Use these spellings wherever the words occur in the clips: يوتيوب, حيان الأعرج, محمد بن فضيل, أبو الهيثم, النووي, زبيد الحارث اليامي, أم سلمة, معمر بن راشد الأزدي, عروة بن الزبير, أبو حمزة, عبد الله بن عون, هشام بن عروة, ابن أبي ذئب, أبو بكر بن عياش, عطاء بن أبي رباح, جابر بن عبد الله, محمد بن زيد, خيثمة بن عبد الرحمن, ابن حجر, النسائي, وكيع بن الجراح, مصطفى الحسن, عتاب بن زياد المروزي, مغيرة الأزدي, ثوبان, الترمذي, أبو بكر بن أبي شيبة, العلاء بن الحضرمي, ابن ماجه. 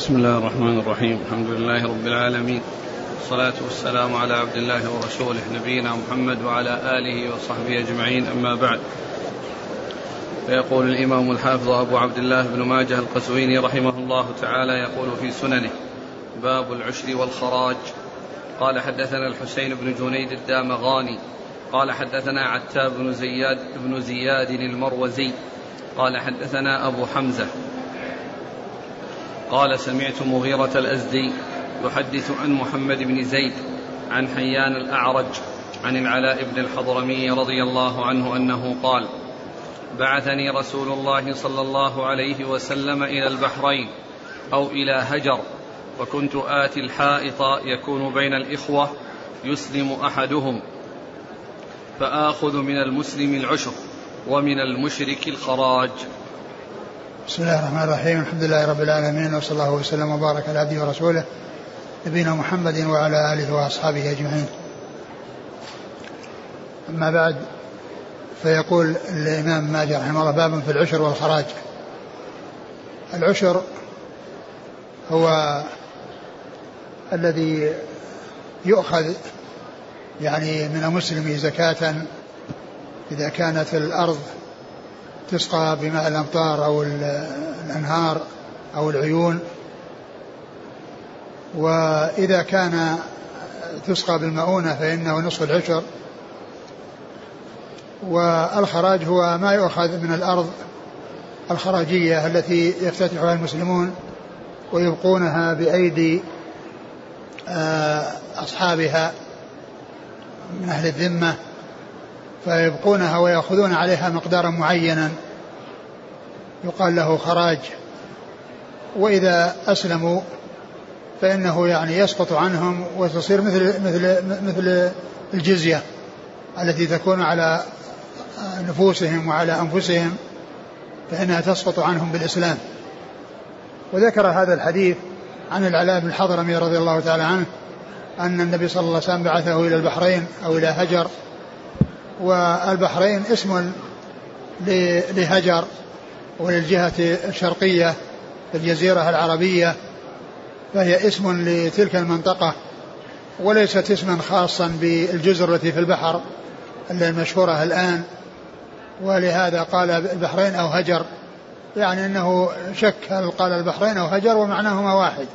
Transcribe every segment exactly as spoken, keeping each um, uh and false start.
بسم الله الرحمن الرحيم. الحمد لله رب العالمين، والصلاة والسلام على عبد الله ورسوله نبينا محمد وعلى آله وصحبه أجمعين، أما بعد. فيقول الإمام الحافظ أبو عبد الله بن ماجه القزويني رحمه الله تعالى، يقول في سننه: باب العشر والخراج. قال: حدثنا الحسين بن جونيد الدامغاني قال: حدثنا عتاب بن زياد بن زياد المروزي قال: حدثنا أبو حمزة قال: سمعت مغيرة الأزدي يحدث عن محمد بن زيد عن حيان الأعرج عن العلاء بن الحضرمي رضي الله عنه أنه قال: بعثني رسول الله صلى الله عليه وسلم إلى البحرين أو إلى هجر، وكنت آتي الحائط يكون بين الإخوة يسلم أحدهم، فآخذ من المسلم العشر ومن المشرك الخراج. بسم الله الرحمن الرحيم. الحمد لله رب العالمين، وصلى الله وسلم وبارك على عبده ورسوله نبينا محمد وعلى آله وأصحابه أجمعين، أما بعد. فيقول الإمام ماجه رحمه الله: باب في العشر والخراج. العشر هو الذي يؤخذ يعني من المسلم زكاة إذا كانت الأرض تسقى بماء الأمطار أو الأنهار أو العيون، وإذا كان تسقى بالمؤونة فإنه نصف العشر. والخراج هو ما يؤخذ من الأرض الخراجية التي يفتتحها المسلمون ويبقونها بأيدي أصحابها من أهل الذمة، فيبقونها ويأخذون عليها مقدارا معينا يقال له خراج. وإذا أسلموا فإنه يعني يسقط عنهم وتصير مثل, مثل, مثل الجزية التي تكون على نفوسهم وعلى أنفسهم، فإنها تسقط عنهم بالإسلام. وذكر هذا الحديث عن العلاء بن الحضرمي رضي الله تعالى عنه أن النبي صلى الله عليه وسلم بعثه إلى البحرين أو إلى هجر، والبحرين اسم لهجر وللجهة الشرقية في الجزيرة العربية، فهي اسم لتلك المنطقة وليست اسما خاصا بالجزر التي في البحر المشهورة الآن، ولهذا قال البحرين أو هجر، يعني أنه شك هل قال البحرين أو هجر ومعناهما واحد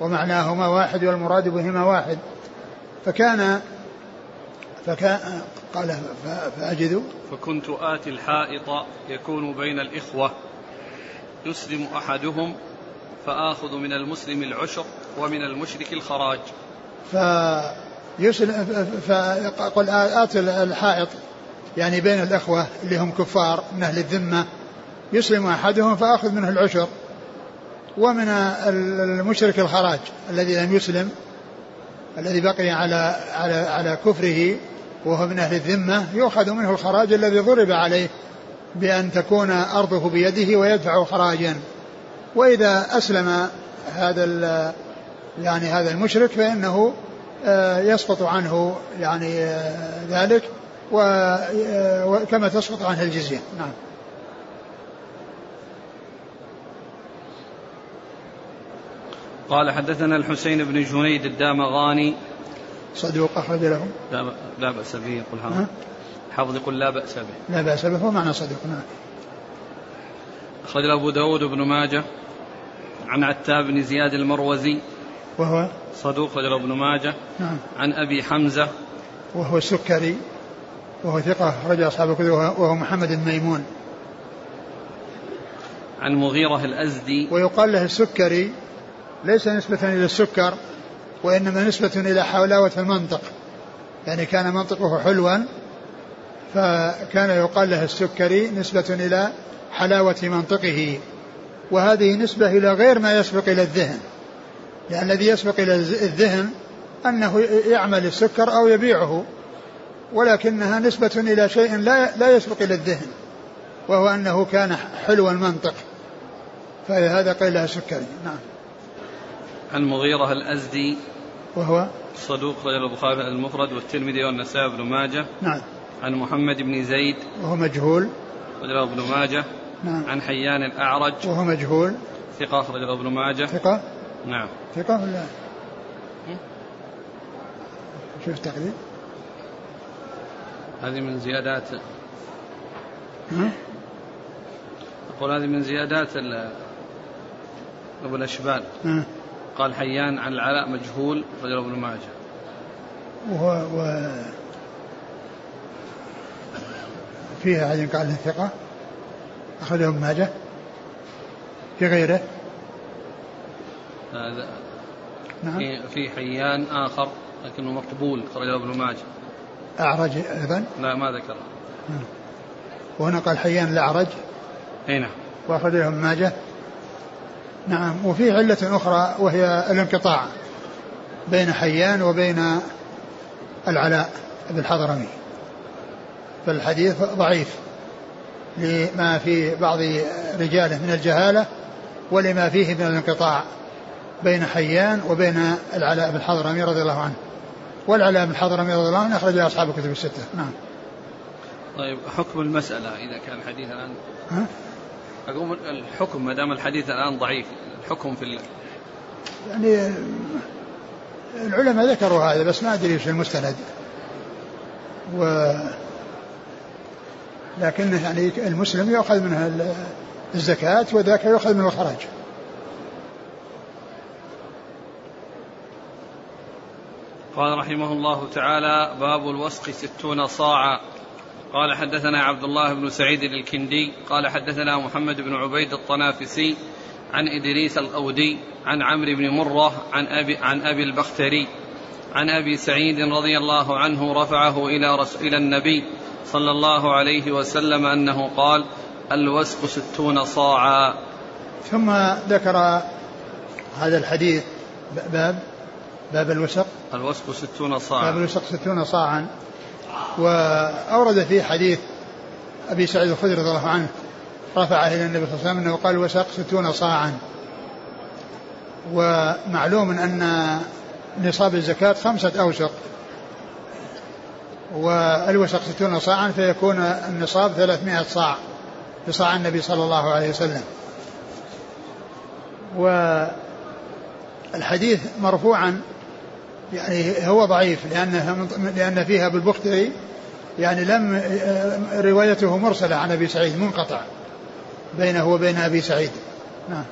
ومعناهما واحد والمراد بهما واحد. فكان فكان قال فأجدوا فكنت آتي الحائط يكون بين الإخوة يسلم أحدهم، فآخذ من المسلم العشر ومن المشرك الخراج. فقل آتي الحائط يعني بين الإخوة اللي هم كفار من أهل الذمة يسلم أحدهم فآخذ منه العشر، ومن المشرك الخراج الذي لم يسلم الذي بقي على, على, على كفره وهو من أهل الذمة يؤخذ منه الخراج الذي ضرب عليه بأن تكون أرضه بيده ويدفع خراجا. وإذا أسلم هذا يعني هذا المشرك فإنه يسقط عنه يعني ذلك وكما تسقط عنه الجزية. نعم. قال: حدثنا الحسين بن جنيد الدامغاني صدوق أخرج له لا بأس به. يقول حافظ يقول لا بأس به لا بأس به هو معنى صدوق. نعم. أخرج له أبو داود بن ماجه عن عتاب بن زياد المروزي وهو صدوق أخرج له ابن ماجه. نعم. عن أبي حمزة وهو السكري وهو ثقة أخرج أصحاب الكتب، وهو محمد الميمون. عن مغيرة الأزدي، ويقال له السكري ليس نسبة إلى السكر وإنما نسبة إلى حلاوة المنطق، يعني كان منطقه حلوا فكان يقال له السكري نسبة إلى حلاوة منطقه. وهذه نسبة إلى غير ما يسبق إلى الذهن، لأن الذي يسبق إلى الذهن أنه يعمل السكر أو يبيعه، ولكنها نسبة إلى شيء لا يسبق إلى الذهن وهو أنه كان حلوا المنطق، فهذا قيل له السكري. نعم. عن مغيرة الأزدي وهو صدوق رجل البخاري المفرد والترمذي والنسائي بن ماجه. نعم. عن محمد بن زيد وهو مجهول رجل ابن ماجه. نعم. عن حيان الأعرج وهو مجهول ثقة أخرج له ابن ماجه. ثقة؟ نعم. ثقة ولا؟ شوف تقريب. هذه من زيادات. أقول هذه من زيادات أبو الأشبال. قال حيان عن العلاء مجهول أخرج له ابن ماجه. وهو و... فيها عين قال الثقة أخرجه ابن ماجه. في غيره هذا نعم. في حيان آخر لكنه مقبول أخرجه ابن ماجه. أعرج أيضا؟ لا ما ذكر. وهنا قال حيان الأعرج هنا وأخرجه ابن ماجه. نعم. وفي علة أخرى وهي الانقطاع بين حيان وبين العلاء بن الحضرمي، فالحديث ضعيف لما في بعض رجاله من الجهالة ولما فيه من الانقطاع بين حيان وبين العلاء بن الحضرمي رضي الله عنه. والعلاء بن الحضرمي رضي الله عنه أخرجه أصحاب الكتب الستة. نعم. طيب حكم المسألة إذا كان الحديث الآن ها؟ أقول الحكم ما دام الحديث الآن ضعيف الحكم في الله. يعني العلماء ذكروا هذا بس ما أدري في المستند و... لكن يعني المسلم يأخذ منها الزكاة وذاك يأخذ منه الخراج. قال رحمه الله تعالى باب الوسق ستون صاعا. قال حدثنا عبد الله بن سعيد الكندي قال حدثنا محمد بن عبيد الطنافسي عن إدريس الأودي عن عمرو بن مرة عن أبي, عن أبي البختري عن أبي سعيد رضي الله عنه رفعه إلى رسول النبي صلى الله عليه وسلم أنه قال الوسق ستون صاعا. ثم ذكر هذا الحديث باب باب الوسق الوسق ستون صاعا باب الوسق ستون صاعا. وأورد فيه حديث أبي سعيد الخدري رضي الله عنه رفعه إلى النبي صلى الله عليه وسلم أنه قال وسق ستون صاعا. ومعلوم أن نصاب الزكاة خمسة أوسق والوسق ستون صاعا فيكون النصاب ثلاثمائة صاع لصاع النبي صلى الله عليه وسلم. والحديث مرفوعا يعني هو ضعيف لأنه لأن فيها بالبختري يعني لم روايته مرسلة عن أبي سعيد منقطع بينه وبين أبي سعيد. نعم.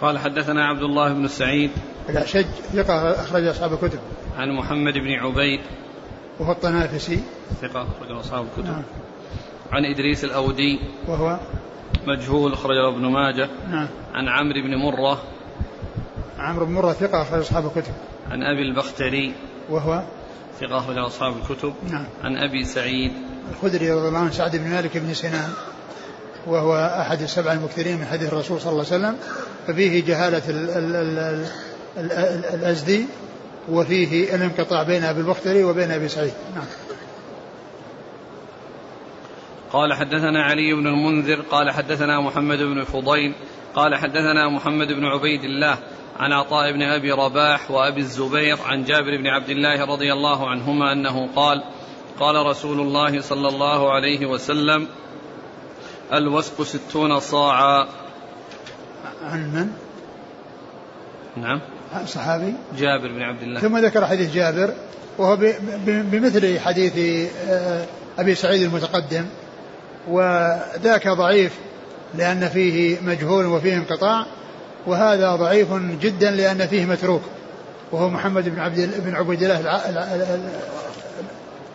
قال حدثنا عبد الله بن سعيد الأشج ثقة أخرج أصحاب الكتب عن محمد بن عبيد وهو الطنافسي ثقة أخرج أصحاب الكتب. نعم. عن إدريس الأودي وهو مجهول أخرجه ابن ماجه. نعم. عن عمرو بن مرة عمرو بن مرة ثقة أخرج أصحاب الكتب. عن أبي البختري وهو ثقة أخرج أصحاب الكتب. نعم. عن أبي سعيد الخدري رضي الله عنه سعد بن مالك بن سنان وهو أحد السبع المكثرين من حديث الرسول صلى الله عليه وسلم، ففيه جهالة ال ال ال ال الأزدي وفيه الانقطاع بين أبي البختري وبين أبي سعيد. نعم. قال حدثنا علي بن المنذر قال حدثنا محمد بن فضيل قال حدثنا محمد بن عبيد الله عن عطاء بن أبي رباح وأبي الزبير عن جابر بن عبد الله رضي الله عنهما أنه قال قال رسول الله صلى الله عليه وسلم الوسق ستون صاعا. عن من؟ نعم صحابي جابر بن عبد الله. ثم ذكر حديث جابر وهو بمثل حديث أبي سعيد المتقدم وذاك ضعيف لأن فيه مجهول وفيه انقطاع، وهذا ضعيف جدا لأن فيه متروك وهو محمد بن عبد بن عبيد الله الع... الع... الع...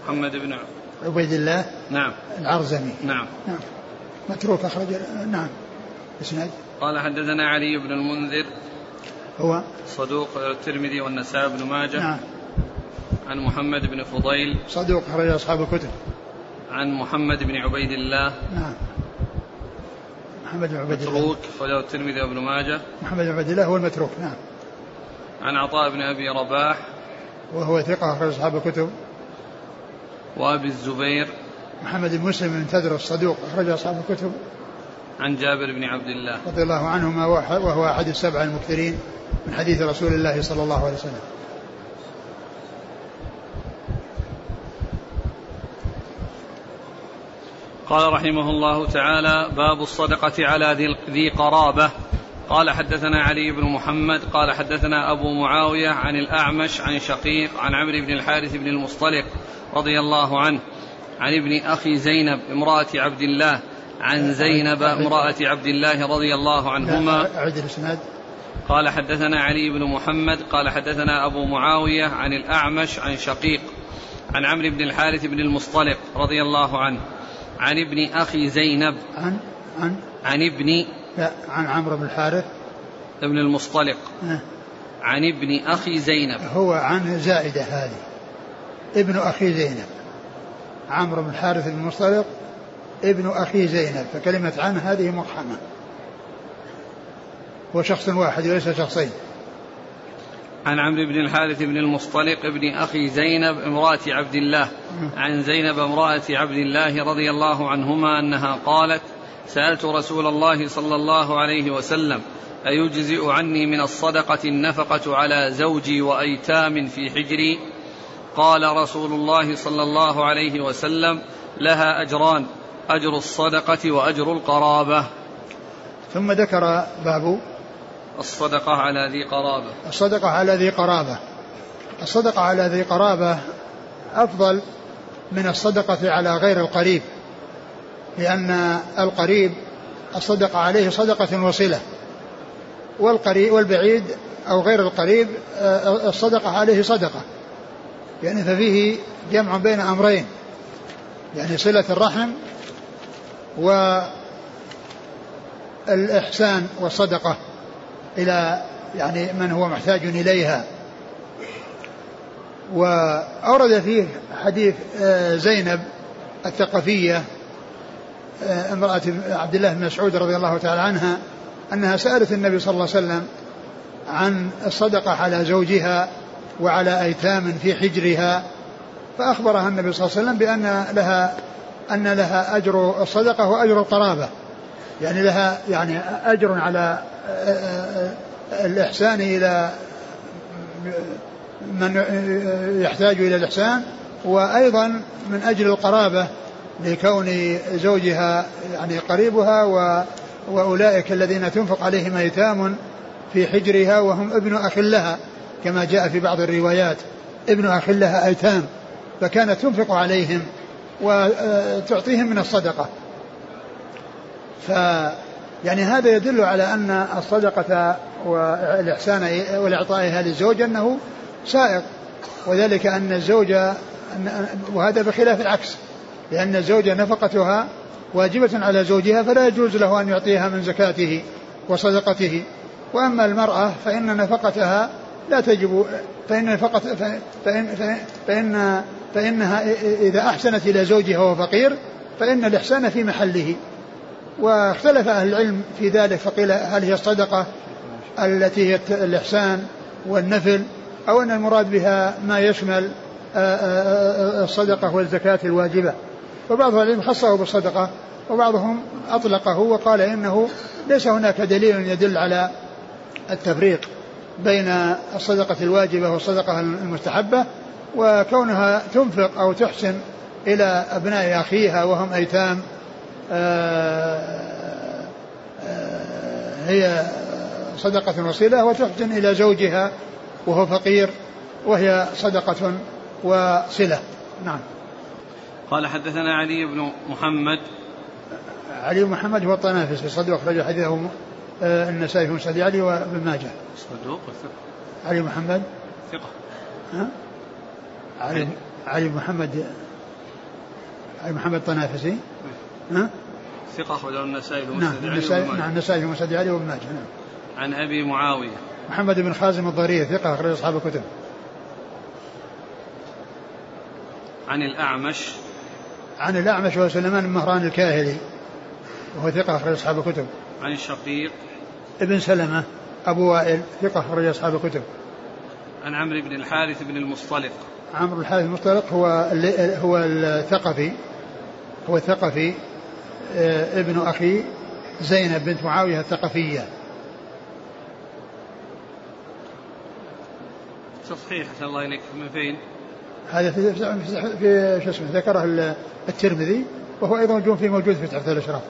محمد بن عبيد الله نعم العرزمي. نعم. نعم متروك أخرج. نعم إسناد. قال حدثنا علي بن المنذر هو صدوق الترمذي والنسائي بن ماجه. نعم. عن محمد بن فضيل صدوق أخرج أصحاب الكتب. عن محمد بن عبيد الله نعم محمد بن عبد الله متروك فله الترمذي وابن ماجه. محمد بن عبد الله هو المتروك. نعم. عن عطاء بن أبي رباح وهو ثقة أخرج أصحاب الكتب. وأبي الزبير محمد بن مسلم بن تدر الصدوق أخرج أصحاب الكتب. عن جابر بن عبد الله رضي الله عنهما وهو أحد السبع المكثرين من حديث رسول الله صلى الله عليه وسلم. قال رحمه الله تعالى: باب الصدقة على ذي قرابة. قال حدثنا علي بن محمد قال حدثنا أبو معاوية عن الأعمش عن شقيق عن عمرو بن الحارث بن المصطلق رضي الله عنه عن ابن أخي زينب امرأة عبد الله عن زينب امرأة عبد الله رضي الله عنهما. قال حدثنا علي بن محمد قال حدثنا أبو معاوية عن الأعمش عن شقيق عن عمرو بن الحارث بن المصطلق رضي الله عنه عن ابن أخي زينب عن عن عن ابن لا عن عمرو بن الحارث ابن المصطلق أه عن ابن أخي زينب. هو عن زائدة هذه ابن أخي زينب. عمرو بن الحارث بن المصطلق ابن أخي زينب، فكلمة عن هذه مقحمة، هو شخص واحد وليس شخصين. عن عمرو بن الحارث بن المصطلق ابن أخي زينب امرأة عبد الله عن زينب امرأة عبد الله رضي الله عنهما أنها قالت: سألت رسول الله صلى الله عليه وسلم: أيجزئ عني من الصدقة النفقة على زوجي وأيتام في حجري؟ قال رسول الله صلى الله عليه وسلم: لها أجران، أجر الصدقة وأجر القرابة. ثم ذكر باب الصدقة على ذي قرابة. الصدقة على ذي قرابة الصدقة على ذي قرابة أفضل من الصدقة على غير القريب، لأن القريب الصدقة عليه صدقة وصلة، والقريب والبعيد أو غير القريب الصدقة عليه صدقة، يعني ففيه جمع بين أمرين، يعني صلة الرحم والإحسان والصدقة إلى يعني من هو محتاج إليها. وأورد فيه حديث زينب الثقفية امرأة عبد الله بن مسعود رضي الله تعالى عنها أنها سألت النبي صلى الله عليه وسلم عن الصدقة على زوجها وعلى أيتام في حجرها، فأخبرها النبي صلى الله عليه وسلم بأن لها أن لها أجر الصدقة وأجر القرابة، يعني لها يعني أجر على الإحسان إلى من يحتاج إلى الإحسان، وأيضا من أجل القرابة لكون زوجها يعني قريبها، وأولئك الذين تنفق عليهم أيتام في حجرها وهم ابن أخ لها، كما جاء في بعض الروايات ابن أخ لها أيتام، فكانت تنفق عليهم وتعطيهم من الصدقة. ف يعني هذا يدل على أن الصدقة والإحسان والإعطائها للزوج أنه سائق، وذلك أن الزوجة، وهذا بخلاف العكس، لأن الزوجة نفقتها واجبة على زوجها فلا يجوز له أن يعطيها من زكاته وصدقته، وأما المرأة فإن نفقتها لا تجب، فإن فقط فإن فإن فإنها إذا أحسنت إلى زوجها وفقير فإن الإحسان في محله. واختلف أهل العلم في ذلك، فقيل هل هي الصدقة التي هي الإحسان والنفل، أو أن المراد بها ما يشمل الصدقة والزكاة الواجبة، وبعض العلم خصه بالصدقة وبعضهم أطلقه وقال إنه ليس هناك دليل يدل على التفريق بين الصدقة الواجبة والصدقة المستحبة، وكونها تنفق أو تحسن إلى أبناء أخيها وهم أيتام هي صدقة وصلة، وتحسن إلى زوجها وهو فقير وهي صدقة وصلة. نعم. قال حدثنا علي بن محمد. علي بن محمد هو الطنافسي صدوق، أخرج حديثه النسائي في مسند علي وابن ماجه. صدوق ثقة. علي محمد ثقة. علي علي محمد علي محمد طنافسي ثقة، أخرج النسائي في مسند علي. نعم، النسائي في مسند علي وابن ماجه. نعم. عن أبي معاوية. محمد بن خازم الضرير ثقة، أخرج أصحاب الكتب. عن الأعمش. عن الأعمش وسليمان بن مهران الكاهلي وهو ثقة، أخرج أصحاب الكتب. عن شقيق ابن سلمة أبو وائل ثقة، أخرج أصحاب الكتب. عن عمرو بن الحارث بن المصطلق. عمرو بن الحارث المصطلق هو هو الثقفي هو الثقفي ابن أخي زينب بنت معاوية الثقفية. تصحيح أسأل الله إليك من فين؟ هذا في في شو اسمه ذكره الترمذي وهو أيضا جنفي موجود في تحفة الأشراف.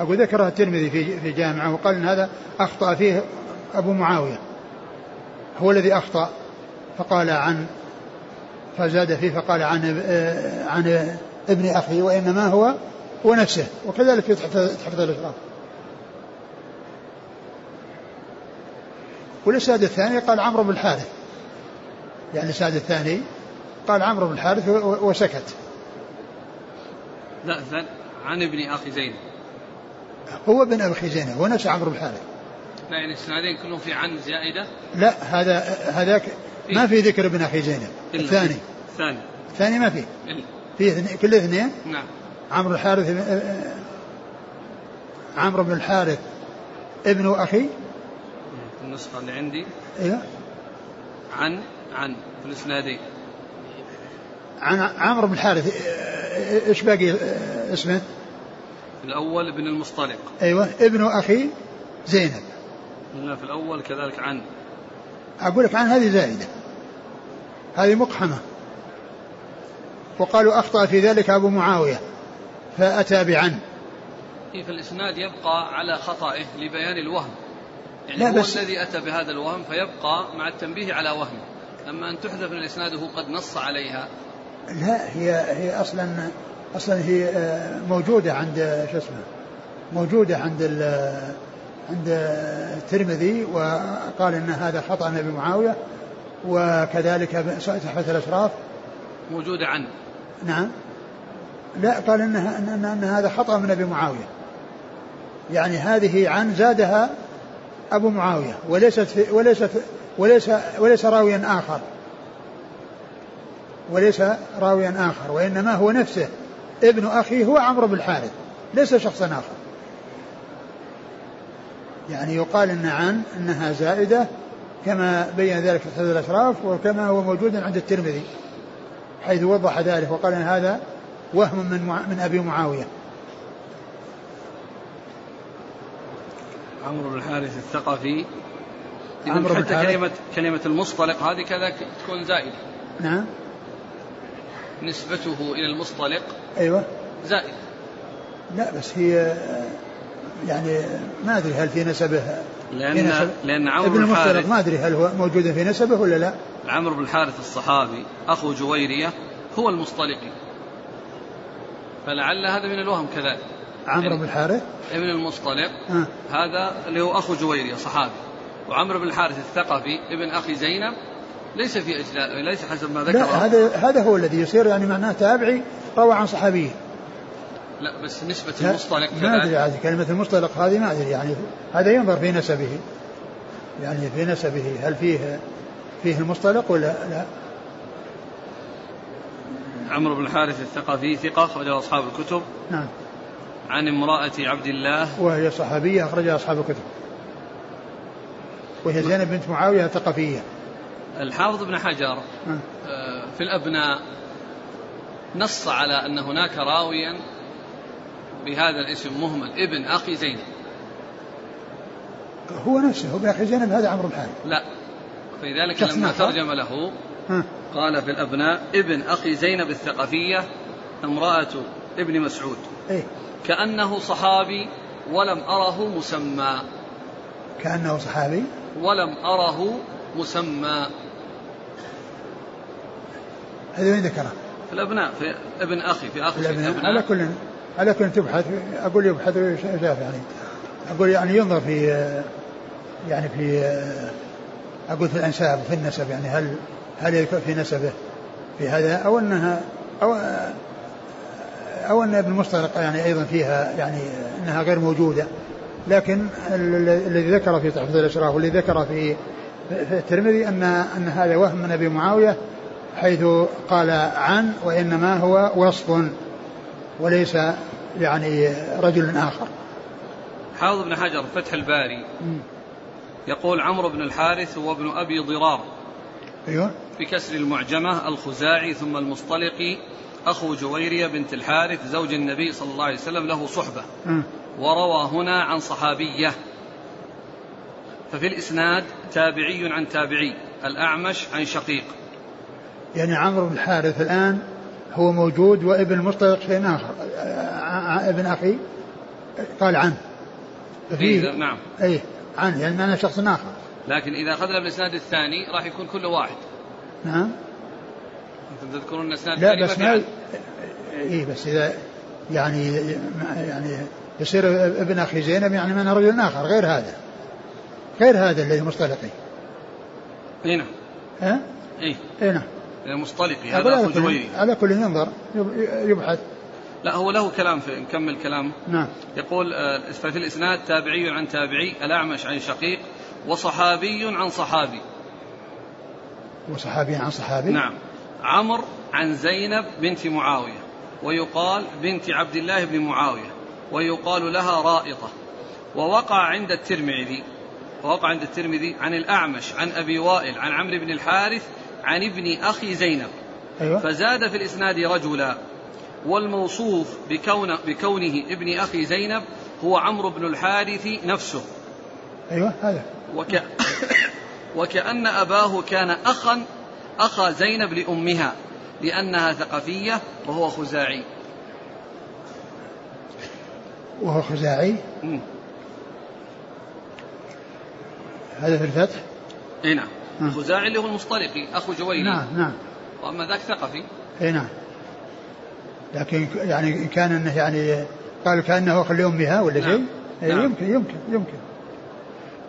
أقول ذكره الترمذي في جامعة وقال إن هذا أخطأ فيه أبو معاوية، هو الذي أخطأ فقال عن، فزاد فيه فقال عن عن ابن أخي، وإنما هو ونفسه، وكذلك في تحفة الأشراف. والإسناد الثاني قال عمرو بن الحارث، يعني الإسناد الثاني قال عمرو بن الحارث وسكت. لا زاد عن ابن أخي زينب، هو ابن أخي زينب ونفس عمرو بن الحارث. لا يعني الإسنادين كلهم في عن زائدة. لا هذا هذاك ما في ذكر ابن أخي زينب. الثاني الثاني الثاني ما فيه. في كل اثنين. نعم. عمرو بن الحارث عمرو بن الحارث ابن أخي. النسخة اللي عندي إيه؟ عن عن في الإسنادين عن عمرو بن الحارث. إيش باقي اسمه؟ الأول ابن المصطلق. أيوة ابن أخي زينب. هنا في الأول كذلك عن. أقول لك عن هذه زائدة، هذه مقحمة، وقالوا أخطأ في ذلك أبو معاوية فأتى بعن. في الإسناد يبقى على خطأه لبيان الوهم، يعني هو الذي أتى بهذا الوهم فيبقى مع التنبيه على وهمه. أما أن تحذف من الإسناد وهو قد نص عليها، لا هي هي أصلا أصلا هي موجودة عند شو اسمه موجودة عند عند الترمذي، وقال أن هذا خطأ أبي معاوية، وكذلك صحيفة الأشراف موجودة عن. نعم لا قال أن أن أن هذا خطأ من أبي معاوية، يعني هذه عن زادها أبو معاوية وليست وليست وليس وليس راويا آخر وليس راويا آخر وإنما هو نفسه ابن أخي، هو عمرو بن الحارث ليس شخصا آخر. يعني يقال إن عن أنها زائدة كما بين ذلك في هذا الأشراف، وكما هو موجود عند الترمذي حيث وضح ذلك وقال إن هذا وهم من من أبي معاوية. عمرو بن الحارث الثقفي. عمرو حتى كلمة كلمة المصطلق هذه كذا تكون زائدة. نعم نسبته إلى المصطلق أيوة زائدة. لا بس هي يعني ما أدري هل في نسبه، لأن لأن عمرو بن الحارث ما أدري هل هو موجود في نسبه ولا لا. عمرو بن الحارث الصحابي أخو جويرية هو المصطلقي، فلعل هذا من الوهم كذلك. عمرو بن الحارث ابن المصطلق آه. هذا اللي هو أخو جويرية صحابي، وعمرو بن الحارث الثقفي ابن أخي زينب ليس في أجلاء، ليس حسب ما ذكر. لا هذا هذا هو الذي يصير يعني معناه تابعي روى عن صحابيه. لا بس نسبة المصطلق ما أدري هذه كلمة المصطلق هذه ما أدري، يعني هذا ينظر في نسبه، يعني في نسبه هل فيه فيه المصطلق ولا لا. عمرو بن الحارث الثقفي ثقة أخرج أصحاب الكتب. نعم. عن امرأة عبد الله وهي صحابية أخرجها أصحاب الكتب، وهي زينب بنت معاوية الثقفية. الحافظ ابن حجر في الأبناء نص على أن هناك راويا بهذا الاسم مهمل ابن أخي زينب، هو نفسه ابن أخي زينب هذا عمرو بن الحارث. لا فلذلك لما ترجم له قال في الأبناء ابن أخي زينب الثقفية امرأة ابن مسعود، إيه؟ كأنه صحابي ولم أره مسمى، كأنه صحابي ولم أره مسمى. هذا وين ذكره؟ في الأبناء في ابن أخي في أخي الأبناء. على كل على كل تبحث، أقول يبحث شاف يعني، أقول يعني ينظر في يعني في أقول في الأنساب في النسب، يعني هل هل في نسبه في هذا أو أنها أو أو أن ابن المصطلق يعني أيضا فيها يعني أنها غير موجودة. لكن الذي ذكر في تحفظ الأشراف والذي ذكر في الترمذي أن أن هذا وهم من أبي معاوية حيث قال عن، وإنما هو وصف وليس يعني رجل آخر. حافظ بن حجر فتح الباري يقول عمرو بن الحارث هو ابن أبي ضرار بكسر المعجمة الخزاعي ثم المصطلقي أخو جويرية بنت الحارث زوج النبي صلى الله عليه وسلم له صحبة، وروى هنا عن صحابية. ففي الإسناد تابعي عن تابعي، الأعمش عن شقيق. يعني عمرو بن الحارث الآن هو موجود وابن المصطلق شيء آخر. ابن أخي قال عنه نعم أيه عنه لأن أنا شخص آخر. لكن إذا أخذنا بالإسناد الثاني راح يكون كل واحد. نعم أنتم تذكرون الإسناد الثاني. لا بس ما إيه بس إذا يعني يعني يصير ابن أخي زينب يعني من رجل آخر غير هذا غير هذا الذي مصطلقي. إيه نعم ها إيه إيه نعم مصطلقي هذا أخو جويري. على كل ينظر يبحث. لا هو له كلام في نكمل كلامه. نعم يقول في الإسناد تابعي عن تابعي الأعمش عن شقيق وصحابي عن صحابي وصحابي عن صحابي نعم عمرو عن زينب بنت معاوية ويقال بنت عبد الله بن معاوية ويقال لها رائطة. ووقع عند الترمذي ووقع عند الترمذي عن الأعمش عن أبي وائل عن عمرو بن الحارث عن ابن أخي زينب. أيوة. فزاد في الإسناد رجلا والموصوف بكون بكونه ابن أخي زينب هو عمرو بن الحارث نفسه. أيوة هذا وك... وكأن أباه كان أخا أخا زينب لأمها لأنها ثقفية وهو خزاعي. وهو خزاعي مم. هذا في الفتح إيه نعم آه. خزاعي اللي هو المصطلقي أخو جويري نعم نعم وأما ذاك ثقفي إيه نعم. لكن يعني كان أنه يعني قالوا كأنه أخ لأمها ولا شيء نعم. نعم. يمكن يمكن يمكن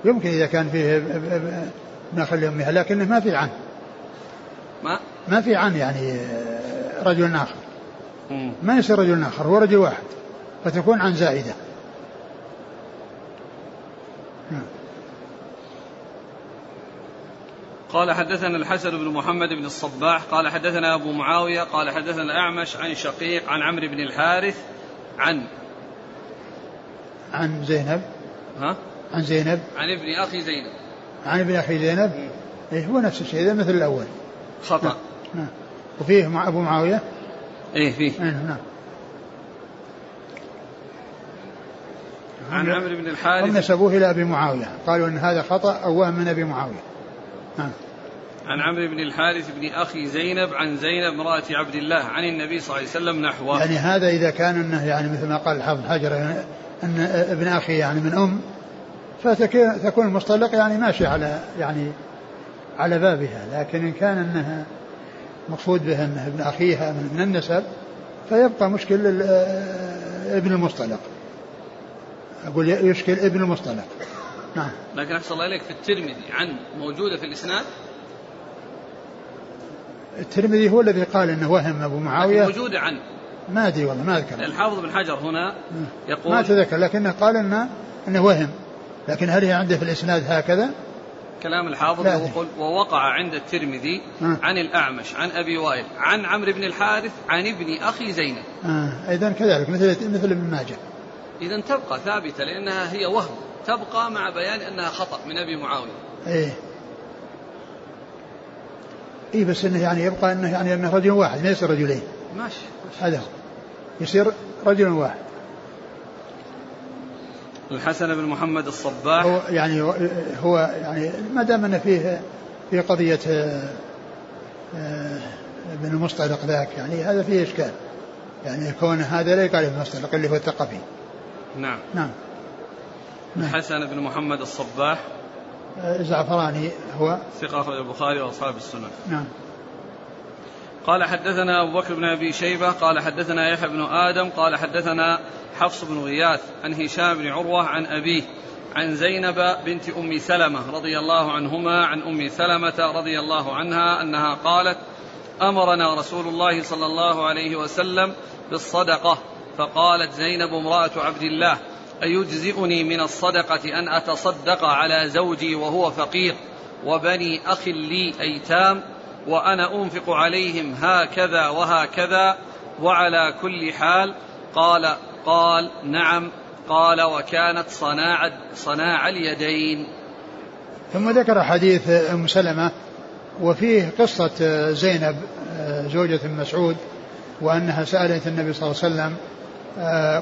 يمكن إذا كان فيه ابن أخ لأمها لكنه ما في عنه ما ما في عنه يعني رجل آخر مم. ما يصير رجل آخر هو رجل واحد فتكون عن زائدة. نعم. قال حدثنا الحسن بن محمد بن الصباح قال حدثنا أبو معاوية قال حدثنا الأعمش عن شقيق عن عمرو بن الحارث عن عن زينب ها عن زينب عن ابن أخي زينب عن ابن أخي زينب م. إيه هو نفس الشيء مثل الأول خطأ نعم. وفيه مع أبو معاوية إيه فيه نعم عن عمرو بن الحارث هم نسبوه إلى أبي معاوية قالوا إن هذا خطأ أو وهم من أبي معاوية. نعم عن عمرو بن الحارث بن أخي زينب عن زينب امرأة عبد الله عن النبي صلى الله عليه وسلم نحوه. يعني هذا إذا كان أنه يعني مثل ما قال الحافظ حجر أن ابن أخي يعني من أم فتكون المصطلق يعني ماشي على يعني على بابها. لكن إن كان أنها مقصود بها أنه ابن أخيها من النسب فيبقى مشكل ابن المصطلق. أقول يشكل ابن المصطلق. نعم. لكن أحسن الله إليك في الترمذي عن موجودة في الإسناد. الترمذي هو الذي قال إنه وهم أبو معاوية. موجودة عن. ما أدري والله ما أذكر. الحافظ بن حجر هنا يقول. ما تذكر لكنه قال إنه إنه وهم. لكن هل هي عنده في الإسناد هكذا؟ كلام الحافظ يقول ووقع عند الترمذي أه. عن الأعمش عن أبي وائل عن عمرو بن الحارث عن ابن أخي زينب. آه أيضا كذلك مثل مثل ابن ماجه. إذا تبقى ثابتة لأنها هي وهم. تبقى مع بيان أنها خطأ من أبي معاوية. إيه. إيه بس إنه يعني يبقى إنه يعني أنه رجل واحد ما يصير رجلين. ماشي. هذا يصير رجل واحد. الحسن بن محمد الصباح. هو يعني هو يعني ما دام أنه فيه في قضية ابن المصطلق ذاك يعني هذا فيه إشكال. يعني كون هذا لا يقال ابن المصطلق اللي هو الثقفي. نعم. نعم. الحسن بن محمد الصباح الزعفراني هو ثقة أخرج البخاري وأصحاب السنن. نعم. قال حدثنا أبو بكر بن أبي شيبة قال حدثنا يحيى بن آدم قال حدثنا حفص بن غياث عن هشام بن عروة عن أبيه عن زينب بنت أم سلمة رضي الله عنهما عن أم سلمة رضي الله عنها أنها قالت أمرنا رسول الله صلى الله عليه وسلم بالصدقة فقالت زينب امرأة عبد الله أيجزئني من الصدقة أن أتصدق على زوجي وهو فقير وبني أخ لي أيتام وأنا أنفق عليهم هكذا وهكذا وعلى كل حال قال قال نعم قال وكانت صناعة صناع اليدين. ثم ذكر حديث أم سلمة وفيه قصة زينب زوجة مسعود وأنها سألت النبي صلى الله عليه وسلم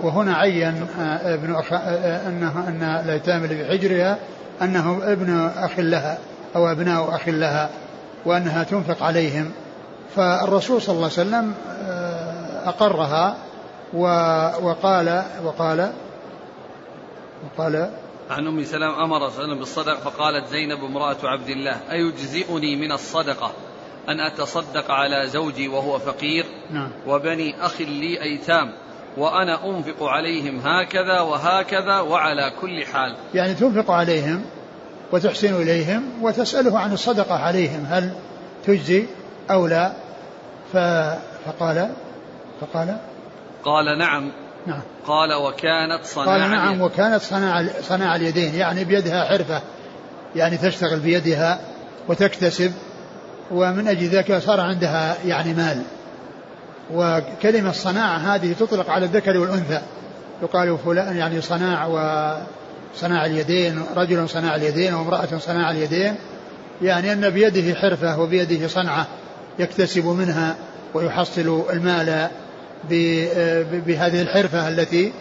وهنا عين ابن أخ أنها أن الأيتام اللي بحجرها أنهم ابن أخ لها أو أبناء أخ لها وأنها تنفق عليهم. فالرسول صلى الله عليه وسلم فأقرها وقال وقال وقال عن أم سلمة أمر سلم بالصدق فقالت زينب امرأة عبد الله أيجزئني من الصدقة أن أتصدق على زوجي وهو فقير وبني أخ لي أيتام وأنا أنفق عليهم هكذا وهكذا وعلى كل حال. يعني تنفق عليهم وتحسن إليهم وتسأله عن الصدقة عليهم هل تجزي أو لا. فقال فقال قال نعم. نعم. قال وكانت صناعة قال نعم وكانت صناعة اليدين يعني بيدها حرفة يعني تشتغل بيدها وتكتسب ومن أجل ذلك صار عندها يعني مال. وكلمة صناعة هذه تطلق على الذكر والأنثى يقال فلان يعني صناع وصناع اليدين رجل صناع اليدين وامرأة صناع اليدين يعني أن بيده حرفة وبيده صنعة يكتسب منها ويحصل المال بهذه الحرفة التي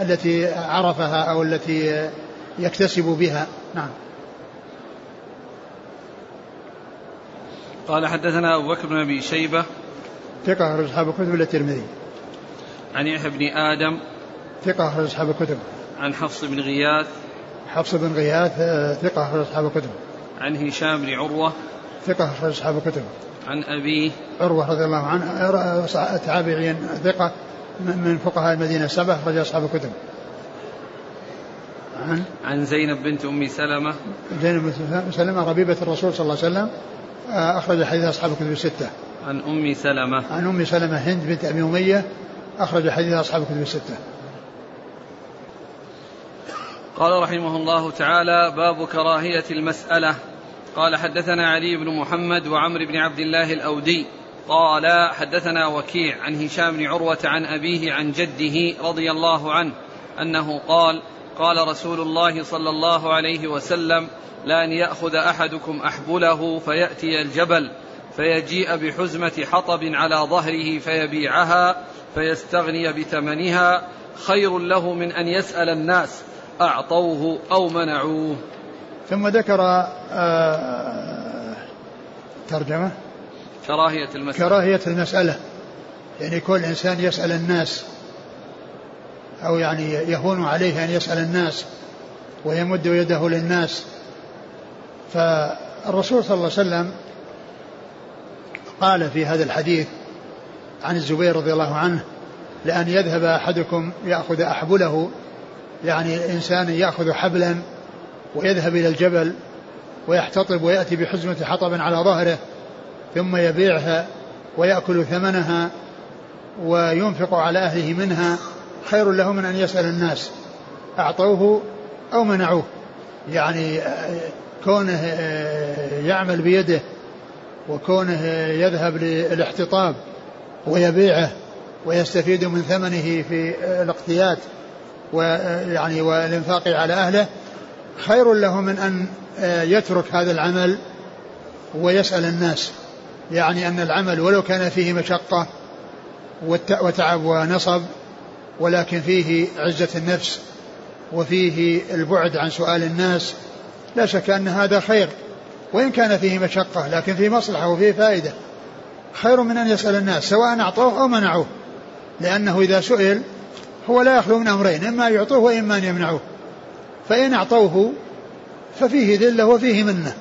التي عرفها أو التي يكتسب بها. نعم. قال حدثنا أبو بكر بن أبي شيبة ثقة أصحاب الكتب إلا الترمذي عن يحيى بن آدم ثقة أصحاب الكتب عن حفص بن غياث حفص بن غياث ثقة أصحاب الكتب عن هشام بن عروة ثقة أصحاب الكتب عن أبيه عروة رضي الله عنه تابعي ثقة من فقهاء المدينة السبعة رجال أصحاب الكتب عن عن زينب بنت أم سلمة زينب بنت سلمة ربيبة الرسول صلى الله عليه وسلم أخرج حديث أصحاب الكتب الستة. عن أم سلمة عن أم سلمة هند بنت أبي أمية أخرج حديث أصحاب الكتب الستة. قال رحمه الله تعالى باب كراهية المسألة. قال حدثنا علي بن محمد وعمرو بن عبد الله الأودي قال حدثنا وكيع عن هشام بن عروة عن أبيه عن جده رضي الله عنه أنه قال قال رسول الله صلى الله عليه وسلم لأن يأخذ أحدكم أحبله فيأتي الجبل فيجيء بحزمة حطب على ظهره فيبيعها فيستغني بثمنها خير له من أن يسأل الناس أعطوه أو منعوه. ثم ذكر ترجمة كراهية المسألة. كراهية المسألة يعني كل إنسان يسأل الناس أو يعني يهون عليه أن يسأل الناس ويمد يده للناس. فالرسول صلى الله عليه وسلم قال في هذا الحديث عن الزبير رضي الله عنه لأن يذهب أحدكم يأخذ أحبله يعني إنسان يأخذ حبلا ويذهب إلى الجبل ويحتطب ويأتي بحزمة حطب على ظهره ثم يبيعها ويأكل ثمنها وينفق على أهله منها خير له من أن يسأل الناس أعطوه أو منعوه. يعني كونه يعمل بيده وكونه يذهب للاحتطاب ويبيعه ويستفيد من ثمنه في الاقتيات ويعني والانفاق على أهله خير له من أن يترك هذا العمل ويسأل الناس. يعني أن العمل ولو كان فيه مشقة وتعب ونصب ولكن فيه عزة النفس وفيه البعد عن سؤال الناس لا شك أن هذا خير وإن كان فيه مشقة لكن فيه مصلحة وفيه فائدة خير من أن يسأل الناس سواء أعطوه أو منعوه. لأنه إذا سئل هو لا يخلو من أمرين إما يعطوه وإما يمنعوه. فإن أعطوه ففيه ذلة وفيه منة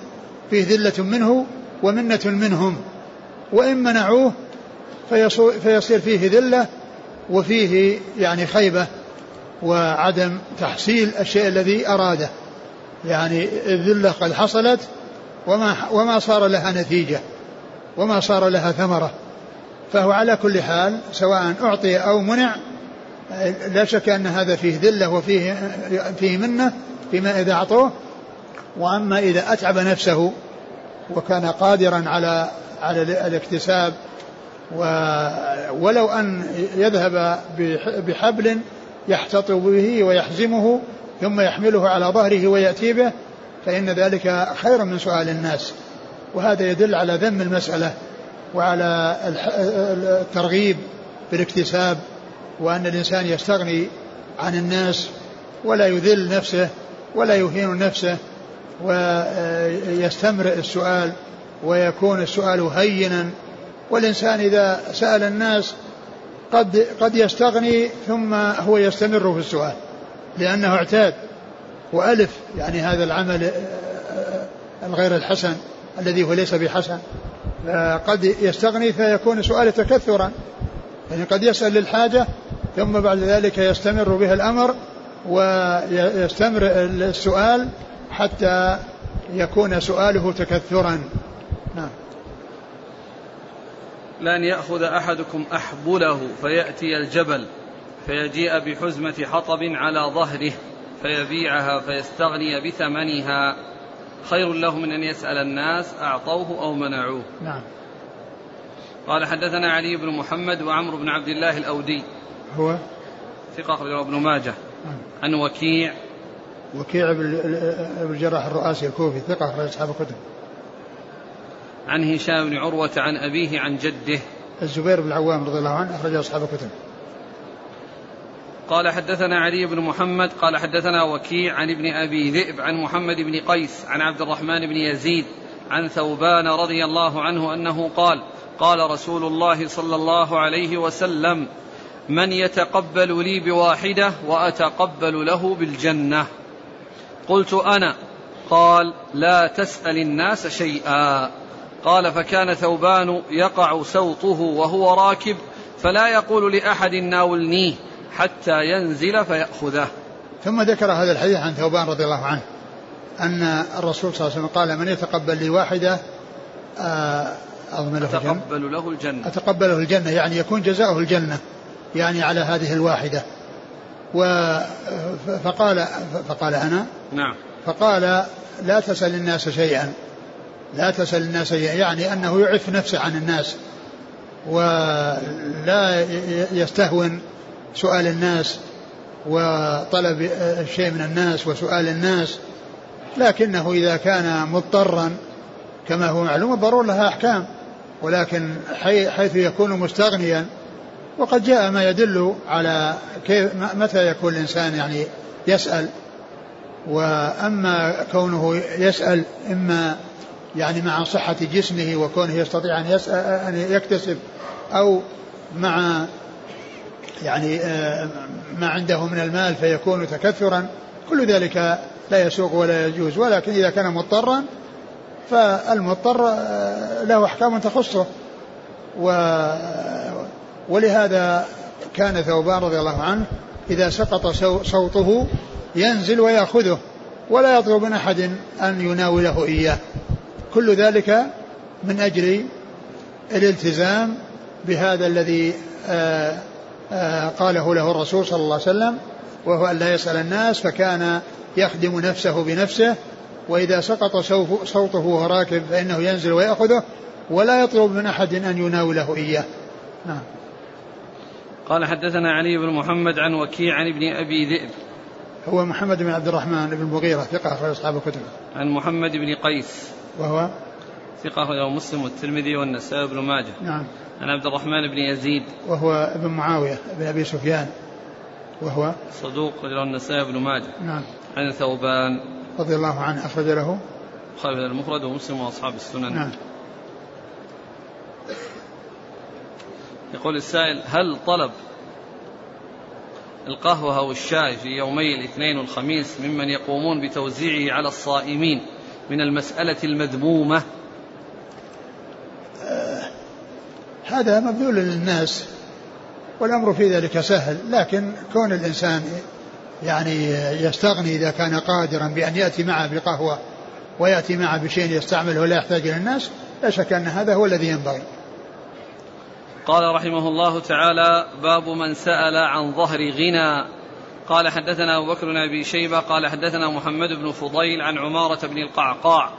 فيه ذلة منه ومنة منهم وإن منعوه فيصير فيه ذلة وفيه يعني خيبة وعدم تحصيل الشيء الذي أراده. يعني الذلة قد حصلت وما, وما صار لها نتيجة وما صار لها ثمرة. فهو على كل حال سواء أعطي أو منع لا شك أن هذا فيه ذلة وفيه فيه منه فيما إذا أعطوه. وأما إذا أتعب نفسه وكان قادرا على على الاكتساب ولو أن يذهب بحبل يحتطب به ويحزمه ثم يحمله على ظهره ويأتي به فإن ذلك خير من سؤال الناس. وهذا يدل على ذم المسألة وعلى الترغيب بالاكتساب وأن الإنسان يستغني عن الناس ولا يذل نفسه ولا يهين نفسه ويستمرئ السؤال ويكون السؤال هينا والإنسان إذا سأل الناس قد, قد يستغني ثم هو يستمر في السؤال لأنه اعتاد وألف يعني هذا العمل الغير الحسن الذي هو ليس بحسن قد يستغني فيكون سؤال تكثرا يعني قد يسأل للحاجة ثم بعد ذلك يستمر به الأمر ويستمر السؤال حتى يكون سؤاله تكثرا. نعم. لأن يأخذ أحدكم أحبله فيأتي الجبل فيجيء بحزمة حطب على ظهره فيبيعها فيستغني بثمنها خير له من أن يسأل الناس أعطوه أو منعوه. نعم. قال حدثنا علي بن محمد وعمرو بن عبد الله الأودي هو ثقة أخرجه ابن ماجه. نعم. عن وكيع وكيع بن الجراح الرؤاسي الكوفي ثقة أخرج أصحاب الكتب. عن هشام بن عروة عن أبيه عن جده الزبير بن العوام رضي الله عنه أخرج أصحاب الكتب. قال حدثنا علي بن محمد قال حدثنا وكيع عن ابن أبي ذئب عن محمد بن قيس عن عبد الرحمن بن يزيد عن ثوبان رضي الله عنه أنه قال قال رسول الله صلى الله عليه وسلم من يتقبل لي بواحدة وأتقبل له بالجنة. قلت أنا. قال لا تسأل الناس شيئا. قال فكان ثوبان يقع سوطه وهو راكب فلا يقول لأحد ناولنيه حتى ينزل فيأخذه. ثم ذكر هذا الحديث عن ثوبان رضي الله عنه أن الرسول صلى الله عليه وسلم قال من يتقبل لي واحدة أضمن له الجنة أتقبل له الجنة أتقبل له الجنة يعني يكون جزاؤه الجنة يعني على هذه الواحدة. فقال فقال أنا. نعم. فقال لا تسأل الناس شيئا لا تسأل الناس شيئا يعني أنه يعف نفسه عن الناس ولا يستهون سؤال الناس وطلب الشيء من الناس وسؤال الناس لكنه إذا كان مضطرا كما هو معلوم الضرورة لها أحكام ولكن حيث يكون مستغنيا وقد جاء ما يدل على كيف متى يكون الإنسان يعني يسأل. وأما كونه يسأل إما يعني مع صحة جسمه وكونه يستطيع أن, يسأل أن يكتسب أو مع يعني ما عنده من المال فيكون تكثرا كل ذلك لا يسوق ولا يجوز ولكن إذا كان مضطرا فالمضطر له أحكام تخصه و ولهذا كان ثوبان رضي الله عنه إذا سقط صوته ينزل ويأخذه ولا يطلب من أحد أن يناوله إياه كل ذلك من أجل الالتزام بهذا الذي آآ آآ قاله له الرسول صلى الله عليه وسلم وهو أن لا يسأل الناس فكان يخدم نفسه بنفسه وإذا سقط صوته وهو راكب فإنه ينزل ويأخذه ولا يطلب من أحد أن يناوله إياه. نعم. قال حدثنا علي بن محمد عن وكيع عن ابن أبي ذئب هو محمد بن عبد الرحمن بن مغيرة ثقة أخرج أصحاب الكتب. عن محمد بن قيس وهو ثقة أخرج مسلم والترمذي والنسائي بن ماجه. نعم. عن عبد الرحمن بن يزيد وهو ابن معاوية بن أبي سفيان وهو صدوق أخرج النسائي بن ماجه. نعم. عن ثوبان رضي الله عنه أخرج له خالد المفرد ومسلم وأصحاب السنن. نعم. يقول السائل هل طلب القهوة أو الشاي في يومي الاثنين والخميس ممن يقومون بتوزيعه على الصائمين من المسألة المذمومة؟ آه هذا مبذول للناس والأمر في ذلك سهل لكن كون الإنسان يعني يستغني إذا كان قادرا بأن يأتي معه بقهوة ويأتي معه بشيء يستعمله ولا يحتاج للناس لا شك أن هذا هو الذي ينبغي. قال رحمه الله تعالى باب من سأل عن ظهر غنى. قال حدثنا أبو بكر بن أبي شيبة قال حدثنا محمد بن فضيل عن عمارة بن القعقاع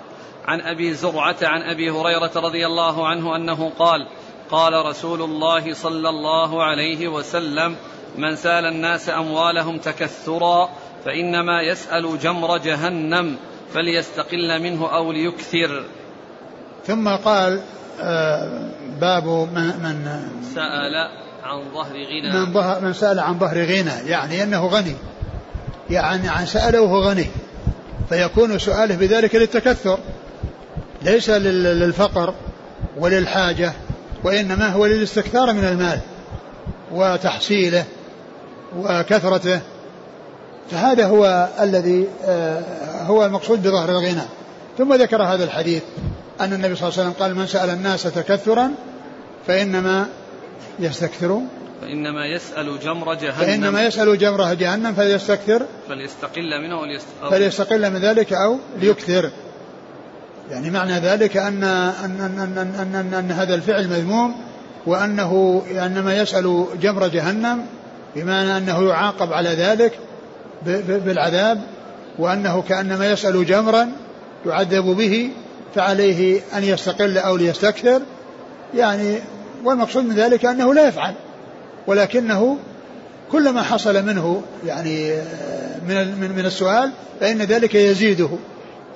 عن أبي زرعة عن أبي هريرة رضي الله عنه أنه قال قال رسول الله صلى الله عليه وسلم من سأل الناس أموالهم تكثرا فإنما يسأل جمر جهنم فليستقل منه أو ليكثر. ثم قال باب من, من سأل عن ظهر غنى من, من سأل عن ظهر غنى يعني أنه غني يعني عن سأله وهو غني فيكون سؤاله بذلك للتكثر ليس للفقر وللحاجة وإنما هو للاستكثار من المال وتحصيله وكثرته، فهذا هو الذي هو المقصود بظهر الغنى. ثم ذكر هذا الحديث أن النبي صلى الله عليه وسلم قال: من سأل الناس تكثرا فإنما يستكثر، فإنما يسأل جمر جهنم فإنما يسأل جمر جهنم فليستكثر، فليستقل منه وليستقل فليستقل من ذلك أو ليكثر. يعني معنى ذلك أن أن أن أن, أن, أن, أن هذا الفعل مذموم، وأنه إنما يسأل جمر جهنم بمعنى أنه يعاقب على ذلك بالعذاب، وأنه كأنما يسأل جمرا يعذب به، فعليه أن يستقل أو ليستكثر. يعني والمقصود من ذلك أنه لا يفعل، ولكنه كلما حصل منه يعني من من السؤال فإن ذلك يزيده،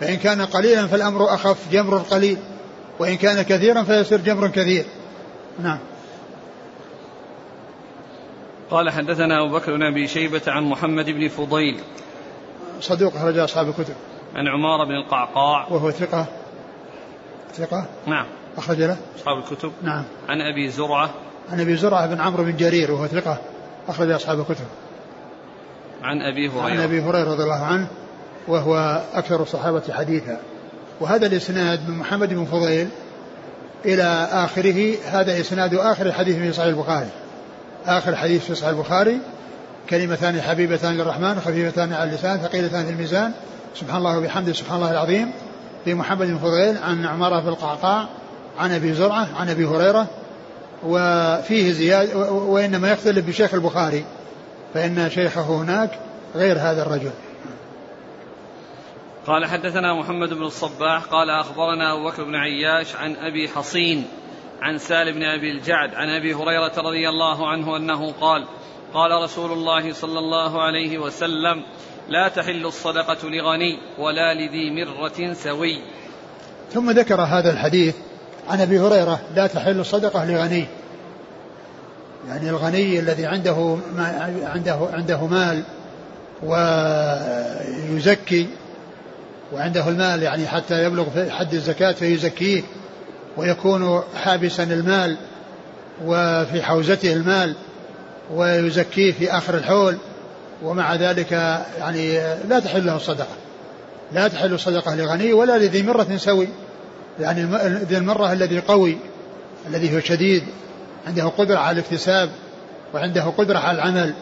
فإن كان قليلا فالأمر أخف جمر قليل، وإن كان كثيرا فيصير جمر كثير. نعم. قال: حدثنا أبو بكر بن أبي شيبة عن محمد بن فضيل صدوق أخرج أصحاب الكتب، عن عمارة بن القعقاع وهو ثقة ثقة نعم أخرج له أصحاب الكتب. نعم. عن أبي زرعة عن أبي زرعة بن عمرو بن جرير وهو ثقة أخرج أصحاب الكتب. عن أبي هريرة عن أبي هريرة رضي الله عنه وهو أكثر الصحابة حديثا. وهذا الإسناد من محمد بن فضيل إلى آخره، هذا إسناد آخر حديث في صحيح البخاري، آخر حديث في صحيح البخاري: كلمتان حبيبتان للرحمن، خفيفتان على اللسان، ثقيلتان في الميزان، سبحان الله وبحمده سبحان الله العظيم، في محمد بن فضيل عن عمارة بن القعقاع عن أبي زرعة عن أبي هريرة. وفيه زيادة، وإنما يختلف بشيخ البخاري، فإن شيخه هناك غير هذا الرجل. قال: حدثنا محمد بن الصباح قال: أخبرنا أبو بكر بن عياش عن أبي حصين عن سالم بن أبي الجعد عن أبي هريرة رضي الله عنه أنه قال: قال رسول الله صلى الله عليه وسلم: لا تحل الصدقة لغني ولا لذي مرة سوي. ثم ذكر هذا الحديث عن أبي هريرة: لا تحل الصدقة لغني، يعني الغني الذي عنده عنده عنده مال ويزكي، وعنده المال يعني حتى يبلغ في حد الزكاة فيزكيه، ويكون حابسا المال وفي حوزته المال ويزكيه في آخر الحول، ومع ذلك يعني لا تحل له الصدقة، لا تحل الصدقة لغني ولا لذي مرة سوي، يعني ذي المرة الذي قوي، الذي هو شديد عنده قدرة على الاكتساب وعنده قدرة على العمل،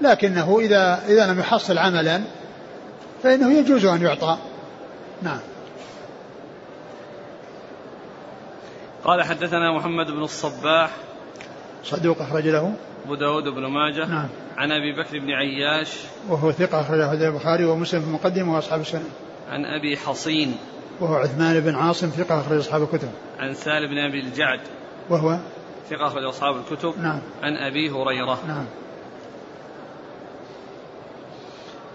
لكنه إذا, إذا لم يحصل عملا فإنه يجوز أن يعطى. نعم. قال: حدثنا محمد بن الصباح صدوق أخرج له أبو داود وابن ماجه. نعم. عن أبي بكر بن عياش وهو ثقة أخرج له البخاري ومسلم في المقدمة وأصحاب السنة. عن أبي حصين وهو عثمان بن عاصم ثقة أخرج أصحاب الكتب. عن سالم بن أبي الجعد وهو ثقة أخرج أصحاب الكتب. نعم. عن أبي هريرة. نعم.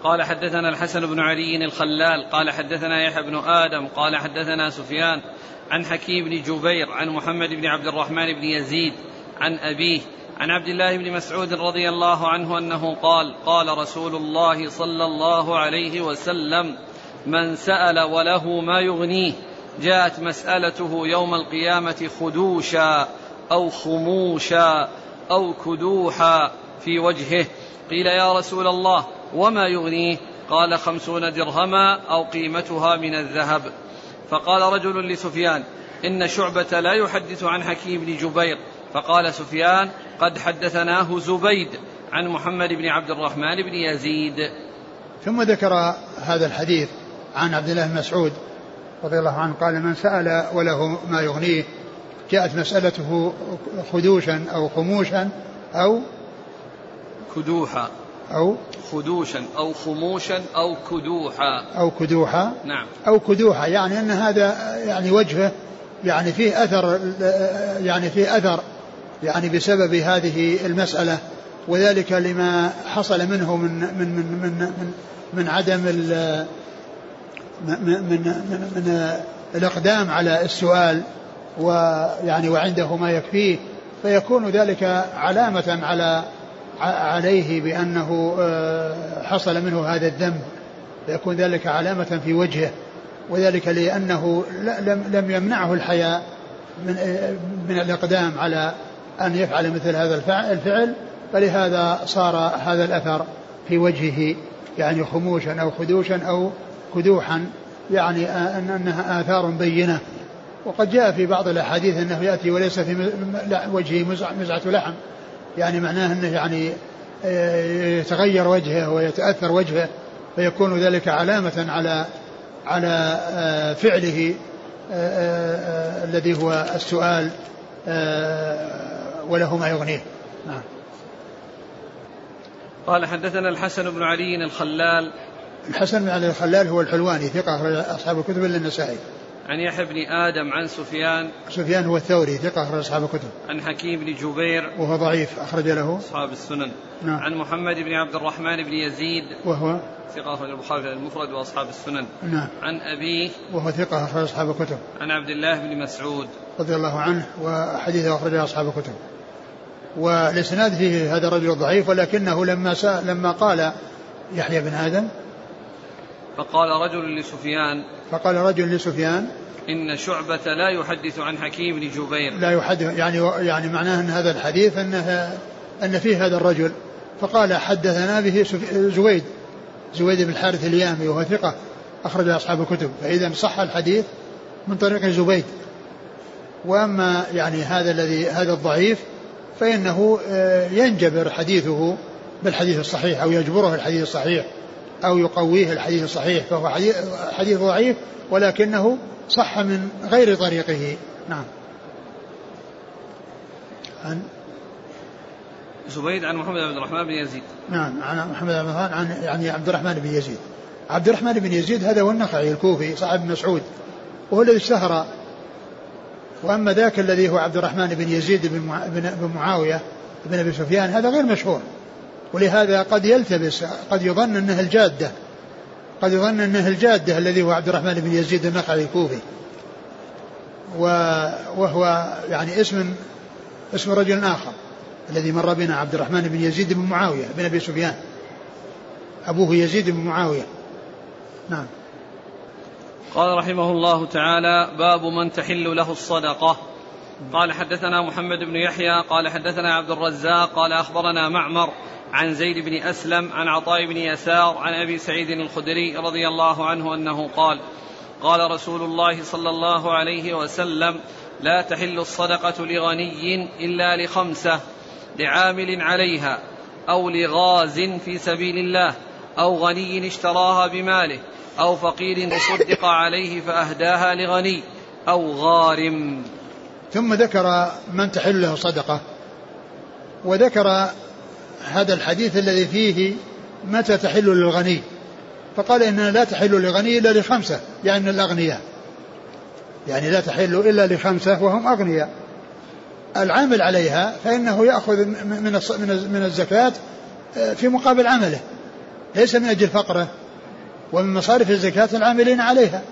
قال: حدثنا الحسن بن علي الخلال قال: حدثنا يحيى بن آدم قال: حدثنا سفيان عن حكيم بن جبير عن محمد بن عبد الرحمن بن يزيد عن أبيه عن عبد الله بن مسعود رضي الله عنه أنه قال: قال رسول الله صلى الله عليه وسلم: من سأل وله ما يغنيه جاءت مسألته يوم القيامة خدوشا أو خموشا أو كدوحا في وجهه. قيل: يا رسول الله وما يغنيه؟ قال: خمسون درهما أو قيمتها من الذهب. فقال رجل لسفيان: إن شعبة لا يحدث عن حكيم بن جبير. فقال سفيان: قد حدثناه زبيد عن محمد بن عبد الرحمن بن يزيد. ثم ذكر هذا الحديث عن عبد الله بن مسعود رضي الله عنه قال: من سأل وله ما يغنيه جاءت مسألته خدوشا أو خموشا أو كدوحا أو خدوشا أو خموشا أو كدوحا أو كدوحا نعم أو كدوحا يعني أن هذا يعني وجهه يعني فيه أثر يعني فيه أثر يعني بسبب هذه المسألة، وذلك لما حصل منه من من من من من عدم ال من من من الإقدام على السؤال، ويعني وعنده ما يكفيه، فيكون ذلك علامة على عليه بأنه حصل منه هذا الذنب، فيكون ذلك علامة في وجهه، وذلك لأنه لم يمنعه الحياء من, من الإقدام على أن يفعل مثل هذا الفعل، فلهذا صار هذا الأثر في وجهه يعني خموشا أو خدوشا أو كدوحا، يعني أنها آثار بينة. وقد جاء في بعض الأحاديث أنه يأتي وليس في وجهه مزعة لحم، يعني معناه أنه يعني يتغير وجهه ويتأثر وجهه، فيكون ذلك علامة على على فعله الذي هو السؤال وله ما يغنيه. نعم. قال حدثنا الحسن بن علي الخلال. الحسن بن علي الخلال هو الحلواني ثقة أصحاب الكتب إلا النسائي. عن يحيى بن آدم عن سفيان. سفيان هو الثوري ثقة أصحاب الكتب. عن حكيم بن جبير وهو ضعيف أخرج له أصحاب السنن. نعم. عن محمد بن عبد الرحمن بن يزيد وهو ثقة أخرج البخاري المفرد وأصحاب السنن. نعم. عن أبيه وهو ثقة أخرج أصحاب الكتب. عن عبد الله بن مسعود رضي الله عنه وحديثه أخرج أصحاب الكتب. والإسناد فيه هذا الرجل ضعيف، ولكنه لما سأل لما قال يحيى بن آدم فقال رجل لسفيان فقال رجل لسفيان إن شعبة لا يحدث عن حكيم بن جبير، لا يحدث يعني يعني معناه أن هذا الحديث أنها أن فيه هذا الرجل، فقال حدثنا به زبيد زبيد بن الحارث اليامي وهو ثقة أخرج أصحاب الكتب. فإذا صح الحديث من طريق زبيد. وأما يعني هذا الذي هذا الضعيف فإنه ينجبر حديثه بالحديث الصحيح أو يجبره الحديث الصحيح أو يقويه الحديث الصحيح، فهو حديث ضعيف ولكنه صح من غير طريقه. نعم. عن زبيد عن محمد بن عبد الرحمن بن يزيد. نعم. عن محمد بن عن يعني عبد الرحمن بن يزيد. عبد الرحمن بن يزيد هذا هو النخعي الكوفي صاحب بن مسعود، وهو الذي اشتهر. وأما ذاك الذي هو عبد الرحمن بن يزيد بن معاوية بن أبي سفيان هذا غير مشهور، ولهذا قد يلتبس، قد يظن أنه الجادة قد يظن أنه الجادة الذي هو عبد الرحمن بن يزيد النخعي الكوفي، وهو يعني اسم اسم رجل آخر الذي مر بنا عبد الرحمن بن يزيد بن معاوية بن أبي سفيان أبوه يزيد بن معاوية. نعم. قال رحمه الله تعالى باب من تحل له الصدقة. قال حدثنا محمد بن يحيى قال حدثنا عبد الرزاق قال أخبرنا معمر عن زيد بن أسلم عن عطاء بن يسار عن أبي سعيد الخدري رضي الله عنه أنه قال قال رسول الله صلى الله عليه وسلم لا تحل الصدقة لغني إلا لخمسة: لعامل عليها أو لغاز في سبيل الله أو غني اشتراها بماله أو فقير تصدق عليه فأهداها لغني أو غارم. ثم ذكر من تحل له صدقة، وذكر هذا الحديث الذي فيه متى تحل للغني، فقال إنها لا تحل للغني إلا لخمسة، يعني الأغنياء، يعني لا تحل إلا لخمسة وهم أغنياء. العامل عليها فإنه يأخذ من الزكاة في مقابل عمله، ليس من أجل فقره، ومن مصارف الزكاة العاملين عليها،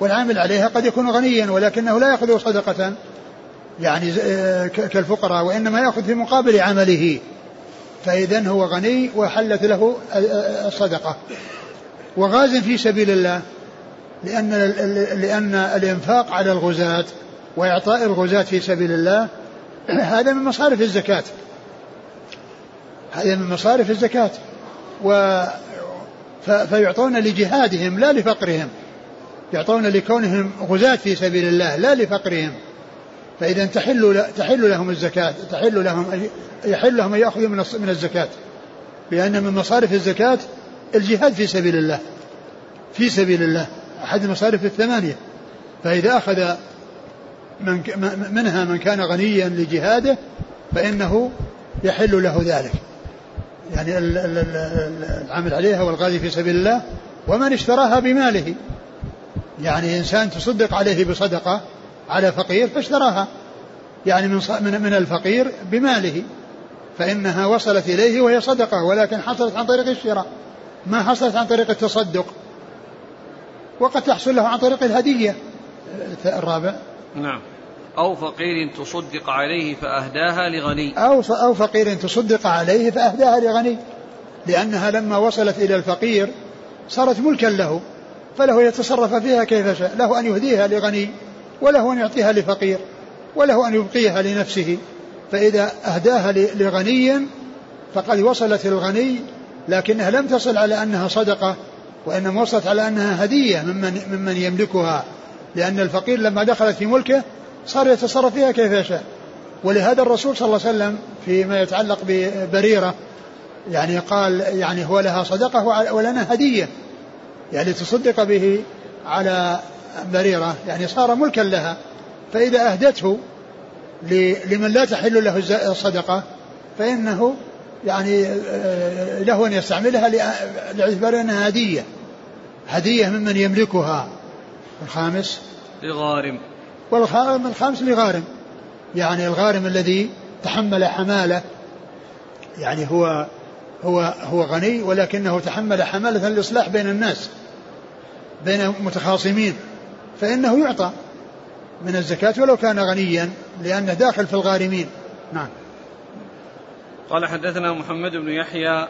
والعامل عليها قد يكون غنيا ولكنه لا يأخذ صدقة يعني كالفقراء، وإنما يأخذ في مقابل عمله، فإذن هو غني وحلت له الصدقة. وغاز في سبيل الله، لأن, لأن الإنفاق على الغزاة وإعطاء الغزاة في سبيل الله هذا من مصارف الزكاة، هذا من مصارف الزكاة، و فيعطون لجهادهم لا لفقرهم، يعطون لكونهم غزاة في سبيل الله لا لفقرهم، فإذا تحل تحل لهم الزكاة، تحل لهم يحل لهم أن يأخذوا من من الزكاة، لأن من مصارف الزكاة الجهاد في سبيل الله، في سبيل الله أحد المصارف الثمانية، فإذا أخذ من منها من كان غنيا لجهاده فإنه يحل له ذلك، يعني العامل عليها والغازي في سبيل الله. ومن اشتراها بماله، يعني إنسان تصدق عليه بصدقة على فقير فاشتراها يعني من الفقير بماله، فإنها وصلت إليه وهي صدقة، ولكن حصلت عن طريق الشراء، ما حصلت عن طريق التصدق. وقد تحصل له عن طريق الهدية الرابع. نعم. أو فقير تصدق عليه فأهداها لغني، أو أو فقير تصدق عليه فأهداها لغني، لأنها لما وصلت إلى الفقير صارت ملكا له، فله يتصرف فيها كيف شاء، له أن يهديها لغني وله أن يعطيها لفقير، وله أن يبقيها لنفسه، فإذا أهداها لغني فقد وصلت الغني، لكنها لم تصل على أنها صدقة، وإنما وصلت على أنها هدية ممن, ممن يملكها، لأن الفقير لما دخلت في ملكه صار يتصرف فيها كيف يشاء. ولهذا الرسول صلى الله عليه وسلم فيما يتعلق ببريرة يعني قال يعني هو لها صدقة ولنا هدية، يعني تصدق به على بريرة، يعني صار ملكا لها. فإذا أهدته لمن لا تحل له الصدقة فإنه يعني له أن يستعملها لاعتبار أنها هدية هدية ممن يملكها. الخامس لغارم، والغارم الخامس لغارم، يعني الغارم الذي تحمل حمالة، يعني هو هو هو غني ولكنه تحمل حمالة للإصلاح بين الناس بين متخاصمين، فإنه يعطى من الزكاة ولو كان غنيا لأنه داخل في الغارمين. نعم. قال حدثنا محمد بن يحيى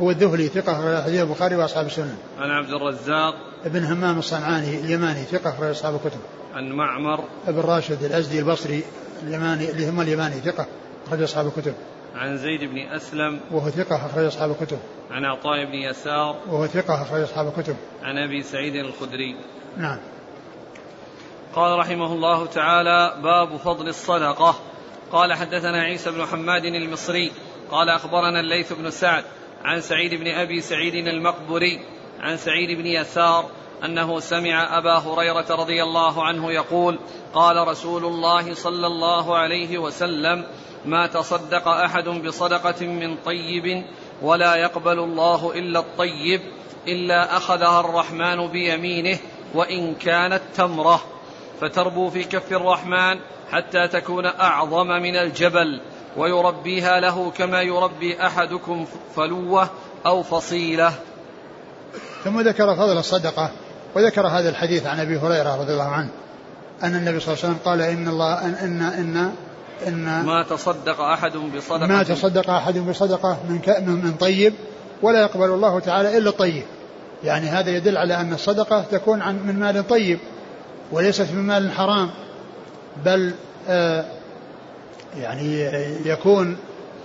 هو الذهلي ثقة حديث البخاري وأصحاب السنن. عن عبد الرزاق ابن همام الصنعاني اليماني ثقة أصحاب الكتب. عن معمر ابن راشد الأزدي البصري اليماني اللي هم اليماني ثقة أخرج أصحاب الكتب. عن زيد بن أسلم وهو ثقة أخرج أصحاب الكتب. عن عطاء بن يسار وهو ثقة أخرج أصحاب الكتب. عن أبي سعيد الخدري. نعم. قال رحمه الله تعالى باب فضل الصدقة. قال حدثنا عيسى بن حماد المصري قال أخبرنا الليث بن سعد عن سعيد بن أبي سعيد المقبري عن سعيد بن يسار أنه سمع أبا هريرة رضي الله عنه يقول قال رسول الله صلى الله عليه وسلم ما تصدق أحد بصدقة من طيب ولا يقبل الله إلا الطيب إلا أخذها الرحمن بيمينه وإن كانت تمرة فتربو في كف الرحمن حتى تكون أعظم من الجبل ويربيها له كما يربي أحدكم فلوة أو فصيلة. ثم ذكر فضل الصدقة وذكر هذا الحديث عن أبي هريرة رضي الله عنه أن النبي صلى الله عليه وسلم قال إن الله إن إن إن, إن ما تصدق أحد بصدقة ما تصدق أحد بصدقة من من طيب ولا يقبل الله تعالى إلا الطيب. يعني هذا يدل على أن الصدقة تكون عن من مال طيب وليست من مال حرام، بل آه يعني يكون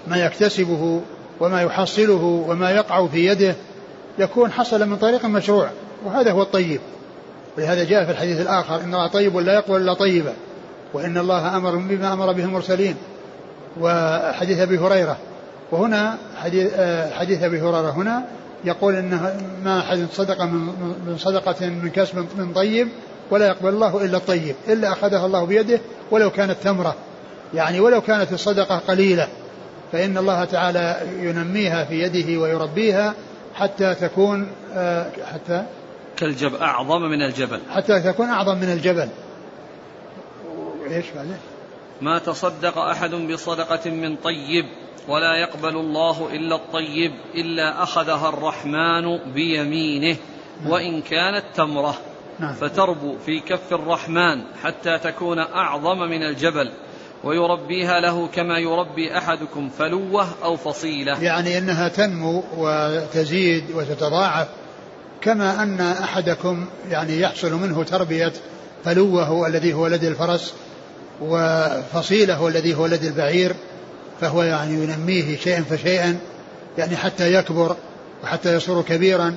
ما يكتسبه وما يحصله وما يقع في يده يكون حصل من طريق مشروع، وهذا هو الطيب. ولهذا جاء في الحديث الآخر إن الله طيب ولا يقبل إلا طيبا وإن الله أمر بما أمر به المرسلين، وحديث أبي هريرة. وهنا حديث, آه حديث أبي هريرة هنا يقول إن ما أحد صدقة من, من صدقة من كسب من طيب ولا يقبل الله إلا الطيب إلا أخذها الله بيده ولو كانت تمرة، يعني ولو كانت الصدقة قليلة فإن الله تعالى ينميها في يده ويربيها حتى تكون آه حتى كالجبل أعظم من الجبل حتى تكون أعظم من الجبل. إيش بعده؟ ما تصدق أحد بصدقة من طيب ولا يقبل الله إلا الطيب إلا أخذها الرحمن بيمينه وإن كانت تمرة فتربو في كف الرحمن حتى تكون أعظم من الجبل ويربيها له كما يربي أحدكم فلوة أو فصيلة. يعني أنها تنمو وتزيد وتتضاعف كما أن أحدكم يعني يحصل منه تربية فلوه الذي هو لدى الفرس وفصيله الذي هو لدى البعير، فهو يعني ينميه شيئا فشيئا يعني حتى يكبر وحتى يصير كبيرا.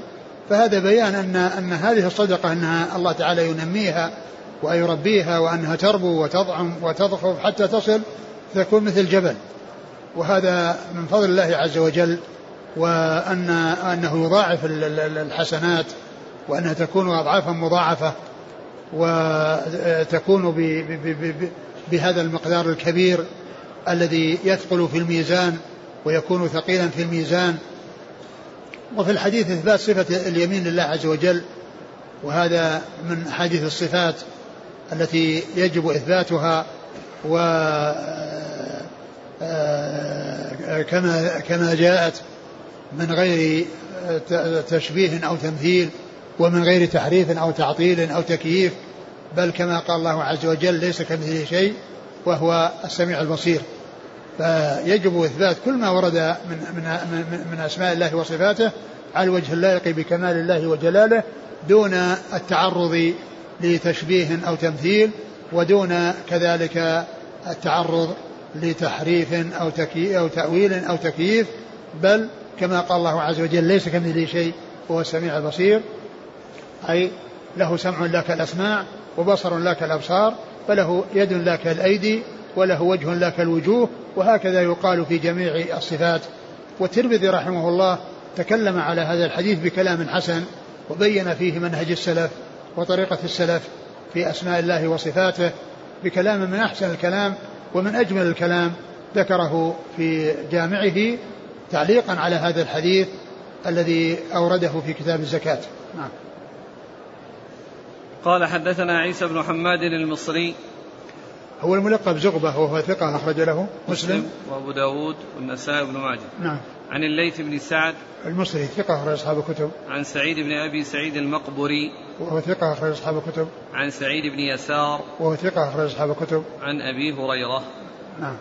فهذا بيان أن, أن هذه الصدقة أنها الله تعالى ينميها ويربيها وأنها تربو وتضعم وتضخف حتى تصل تكون مثل الجبل، وهذا من فضل الله عز وجل، وأن أنه يضاعف الحسنات وأنها تكون أضعافا مضاعفة وتكون بهذا المقدار الكبير الذي يثقل في الميزان ويكون ثقيلا في الميزان. وفي الحديث إثبات صفة اليمين لله عز وجل، وهذا من حديث الصفات التي يجب إثباتها، وكما كما جاءت من غير تشبيه أو تمثيل ومن غير تحريف أو تعطيل أو تكييف، بل كما قال الله عز وجل ليس كمثله شيء وهو السميع البصير. فيجب إثبات كل ما ورد من, من, من أسماء الله وصفاته على الوجه اللائق بكمال الله وجلاله دون التعرض لتشبيه أو تمثيل، ودون كذلك التعرض لتحريف أو, أو تأويل أو تكييف، بل كما قال الله عز وجل ليس كمثله شيء وهو السميع البصير، أي له سمع لا كالأسماع وبصر لا كالأبصار وله يد لا كالأيدي وله وجه لا كالوجوه، وهكذا يقال في جميع الصفات. والترمذي رحمه الله تكلم على هذا الحديث بكلام حسن وبين فيه منهج السلف وطريقة السلف في أسماء الله وصفاته بكلام من أحسن الكلام ومن أجمل الكلام ذكره في جامعه تعليقا على هذا الحديث الذي أورده في كتاب الزكاة. نعم. قال حدثنا عيسى بن حماد المصري، هو الملقب زغبة وهو ثقة، أخرج له مسلم وأبو داود والنسائي بن ماجه. نعم. عن الليث بن سعد المصري ثقة أخرج أصحاب الكتب. عن سعيد بن أبي سعيد المقبري وهو ثقة أخرج أصحاب الكتب. عن سعيد بن يسار وهو ثقة أخرج أصحاب الكتب. عن أبي هريرة. نعم.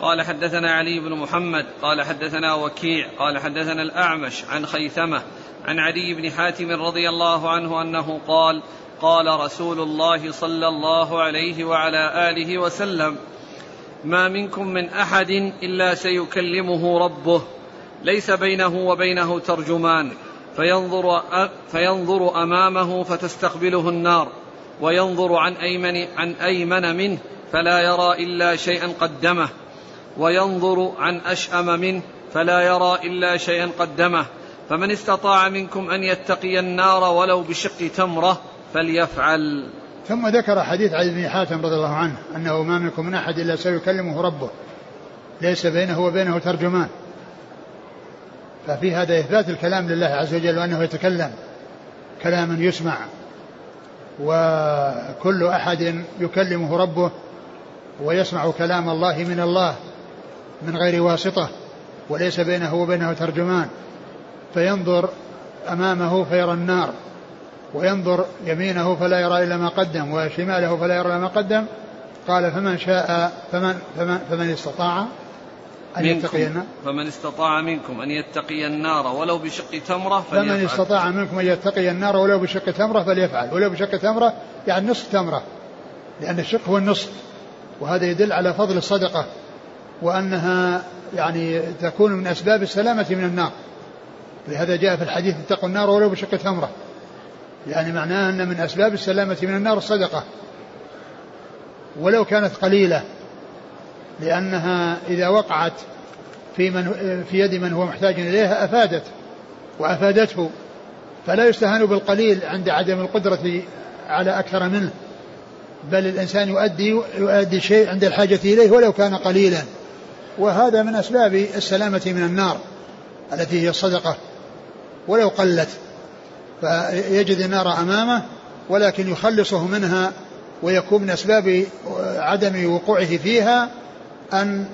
قال حدثنا علي بن محمد قال حدثنا وكيع قال حدثنا الأعمش عن خيثمة عن عدي بن حاتم رضي الله عنه أنه قال قال رسول الله صلى الله عليه وعلى آله وسلم ما منكم من أحد إلا سيكلمه ربه ليس بينه وبينه ترجمان، فينظر, فينظر أمامه فتستقبله النار، وينظر عن أيمن, عن أيمن منه فلا يرى إلا شيئا قدمه، وينظر عن أشأم منه فلا يرى إلا شيئا قدمه، فمن استطاع منكم أن يتقي النار ولو بشق تمرة فليفعل. ثم ذكر حديث عدي بن حاتم رضي الله عنه أنه ما منكم من أحد إلا سيكلمه ربه ليس بينه وبينه ترجمان، ففي هذا إثبات الكلام لله عز وجل وأنه يتكلم كلاما يسمع، وكل أحد يكلمه ربه ويسمع كلام الله من الله من غير واسطة وليس بينه وبينه ترجمان، فينظر أمامه فيرى النار، وينظر يمينه فلا يرى إلا ما قدم وشماله فلا يرى إلا ما قدم. قال فمن شاء فمن, فمن, فمن استطاع أن يتقي النار، فمن استطاع منكم أن يتقي النار ولو بشق تمرة فليفعل. فمن استطاع منكم أن يتقي النار ولو بشق تمرة فليفعل. ولو بشق تمرة يعني نصف تمرة، لأن الشق هو النصف، وهذا يدل على فضل الصدقة وأنها يعني تكون من أسباب السلامة من النار، لهذا جاء في الحديث اتقوا النار ولو بشق تمرة، يعني معناه أن من أسباب السلامة من النار الصدقة ولو كانت قليلة، لأنها إذا وقعت في, من في يد من هو محتاج إليها أفادت وأفادته، فلا يستهان بالقليل عند عدم القدرة على أكثر منه، بل الإنسان يؤدي, يؤدي شيء عند الحاجة إليه ولو كان قليلا، وهذا من أسباب السلامة من النار التي هي الصدقة ولو قلت، فيجد النار أمامه ولكن يخلصه منها، ويكون من أسباب عدم وقوعه فيها أن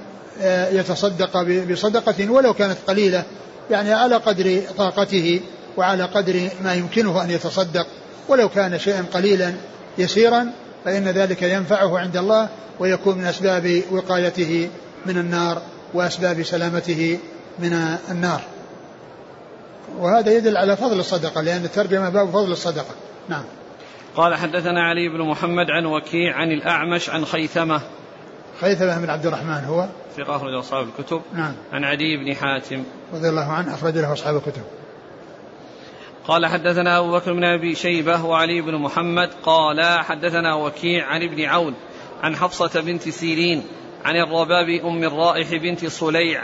يتصدق بصدقة ولو كانت قليلة، يعني على قدر طاقته وعلى قدر ما يمكنه أن يتصدق، ولو كان شيئا قليلا يسيرا فإن ذلك ينفعه عند الله ويكون من أسباب وقايته من النار وأسباب سلامته من النار، وهذا يدل على فضل الصدقة لأن الترجمة باب فضل الصدقة. نعم. قال حدثنا علي بن محمد عن وكيع عن الأعمش عن خيثمة. خيثمة بن عبد الرحمن هو ثقة أخرج أصحاب الكتب. نعم. عن عدي بن حاتم رضي الله عنه أخرج له أصحاب الكتب. قال حدثنا أبو بكر بن أبي شيبة وعلي بن محمد قال حدثنا وكيع عن ابن عون عن حفصة بنت سيرين عن الرباب أم الرائح بنت صليع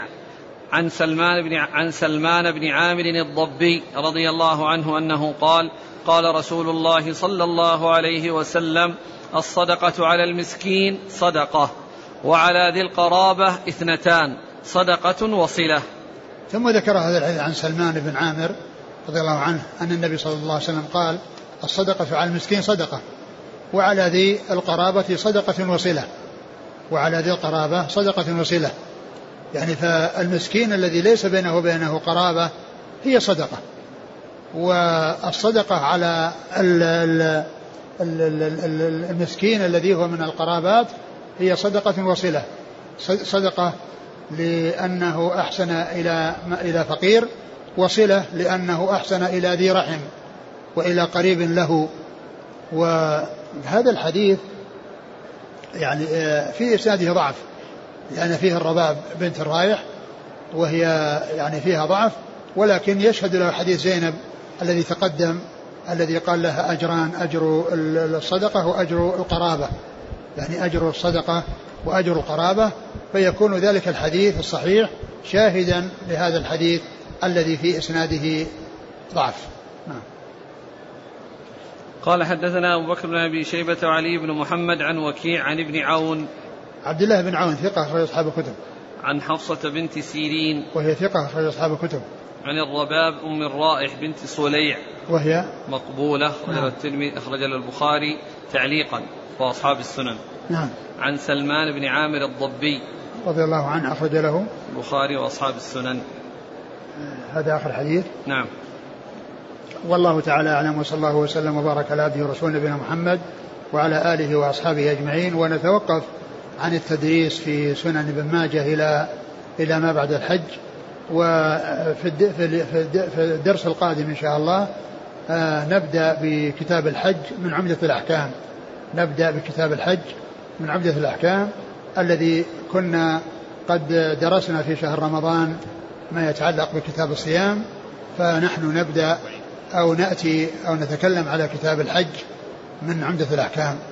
عن سلمان بن عن سلمان بن عامر الضبي رضي الله عنه أنه قال قال رسول الله صلى الله عليه وسلم الصدقة على المسكين صدقة، وعلى ذي القرابة اثنتان صدقة وصلة. ثم ذكر هذا الحديث عن سلمان بن عامر رضي الله عنه أن النبي صلى الله عليه وسلم قال الصدقة على المسكين صدقة، وعلى ذي القرابة صدقة وصلة، وعلى ذي القرابة صدقة وصلة، يعني فالمسكين الذي ليس بينه وبينه قرابة هي صدقة، والصدقة على المسكين الذي هو من القرابات هي صدقة وصلة، صدقة لأنه أحسن إلى فقير، وصلة لأنه أحسن إلى ذي رحم وإلى قريب له. وهذا الحديث يعني في إسناده ضعف لأن فيه الرباب بنت الرايح وهي يعني فيها ضعف, ولكن يشهد له حديث زينب الذي تقدم الذي قال لها أجران, أجر الصدقة وأجر القرابة, يعني أجر الصدقة وأجر القرابة, فيكون ذلك الحديث الصحيح شاهدا لهذا الحديث الذي في إسناده ضعف. قال حدثنا أبو بكر بن أبي شيبة وعلي بن محمد عن وكيع عن ابن عون, عبد الله بن عون ثقة أخرج أصحاب الكتب, عن حفصة بنت سيرين وهي ثقة أخرج أصحاب الكتب, عن الرباب أم الرائح بنت صليع وهي مقبولة أخرج البخاري تعليقا وأصحاب السنن. نعم. عن سلمان بن عامر الضبي رضي الله عنه أخرج له البخاري وأصحاب السنن. هذا آخر حديث. نعم. والله تعالى أعلم, وصلى الله وسلم وبارك على عبده ورسوله نبينا محمد وعلى آله وأصحابه أجمعين. ونتوقف عن التدريس في سنن ابن ماجه إلى إلى ما بعد الحج, وفي الدرس القادم إن شاء الله نبدأ بكتاب الحج من عمدة الأحكام, نبدأ بكتاب الحج من عمدة الأحكام الذي كنا قد درسنا في شهر رمضان ما يتعلق بكتاب الصيام, فنحن نبدأ أو نأتي أو نتكلم على كتاب الحج من عمدة الأحكام.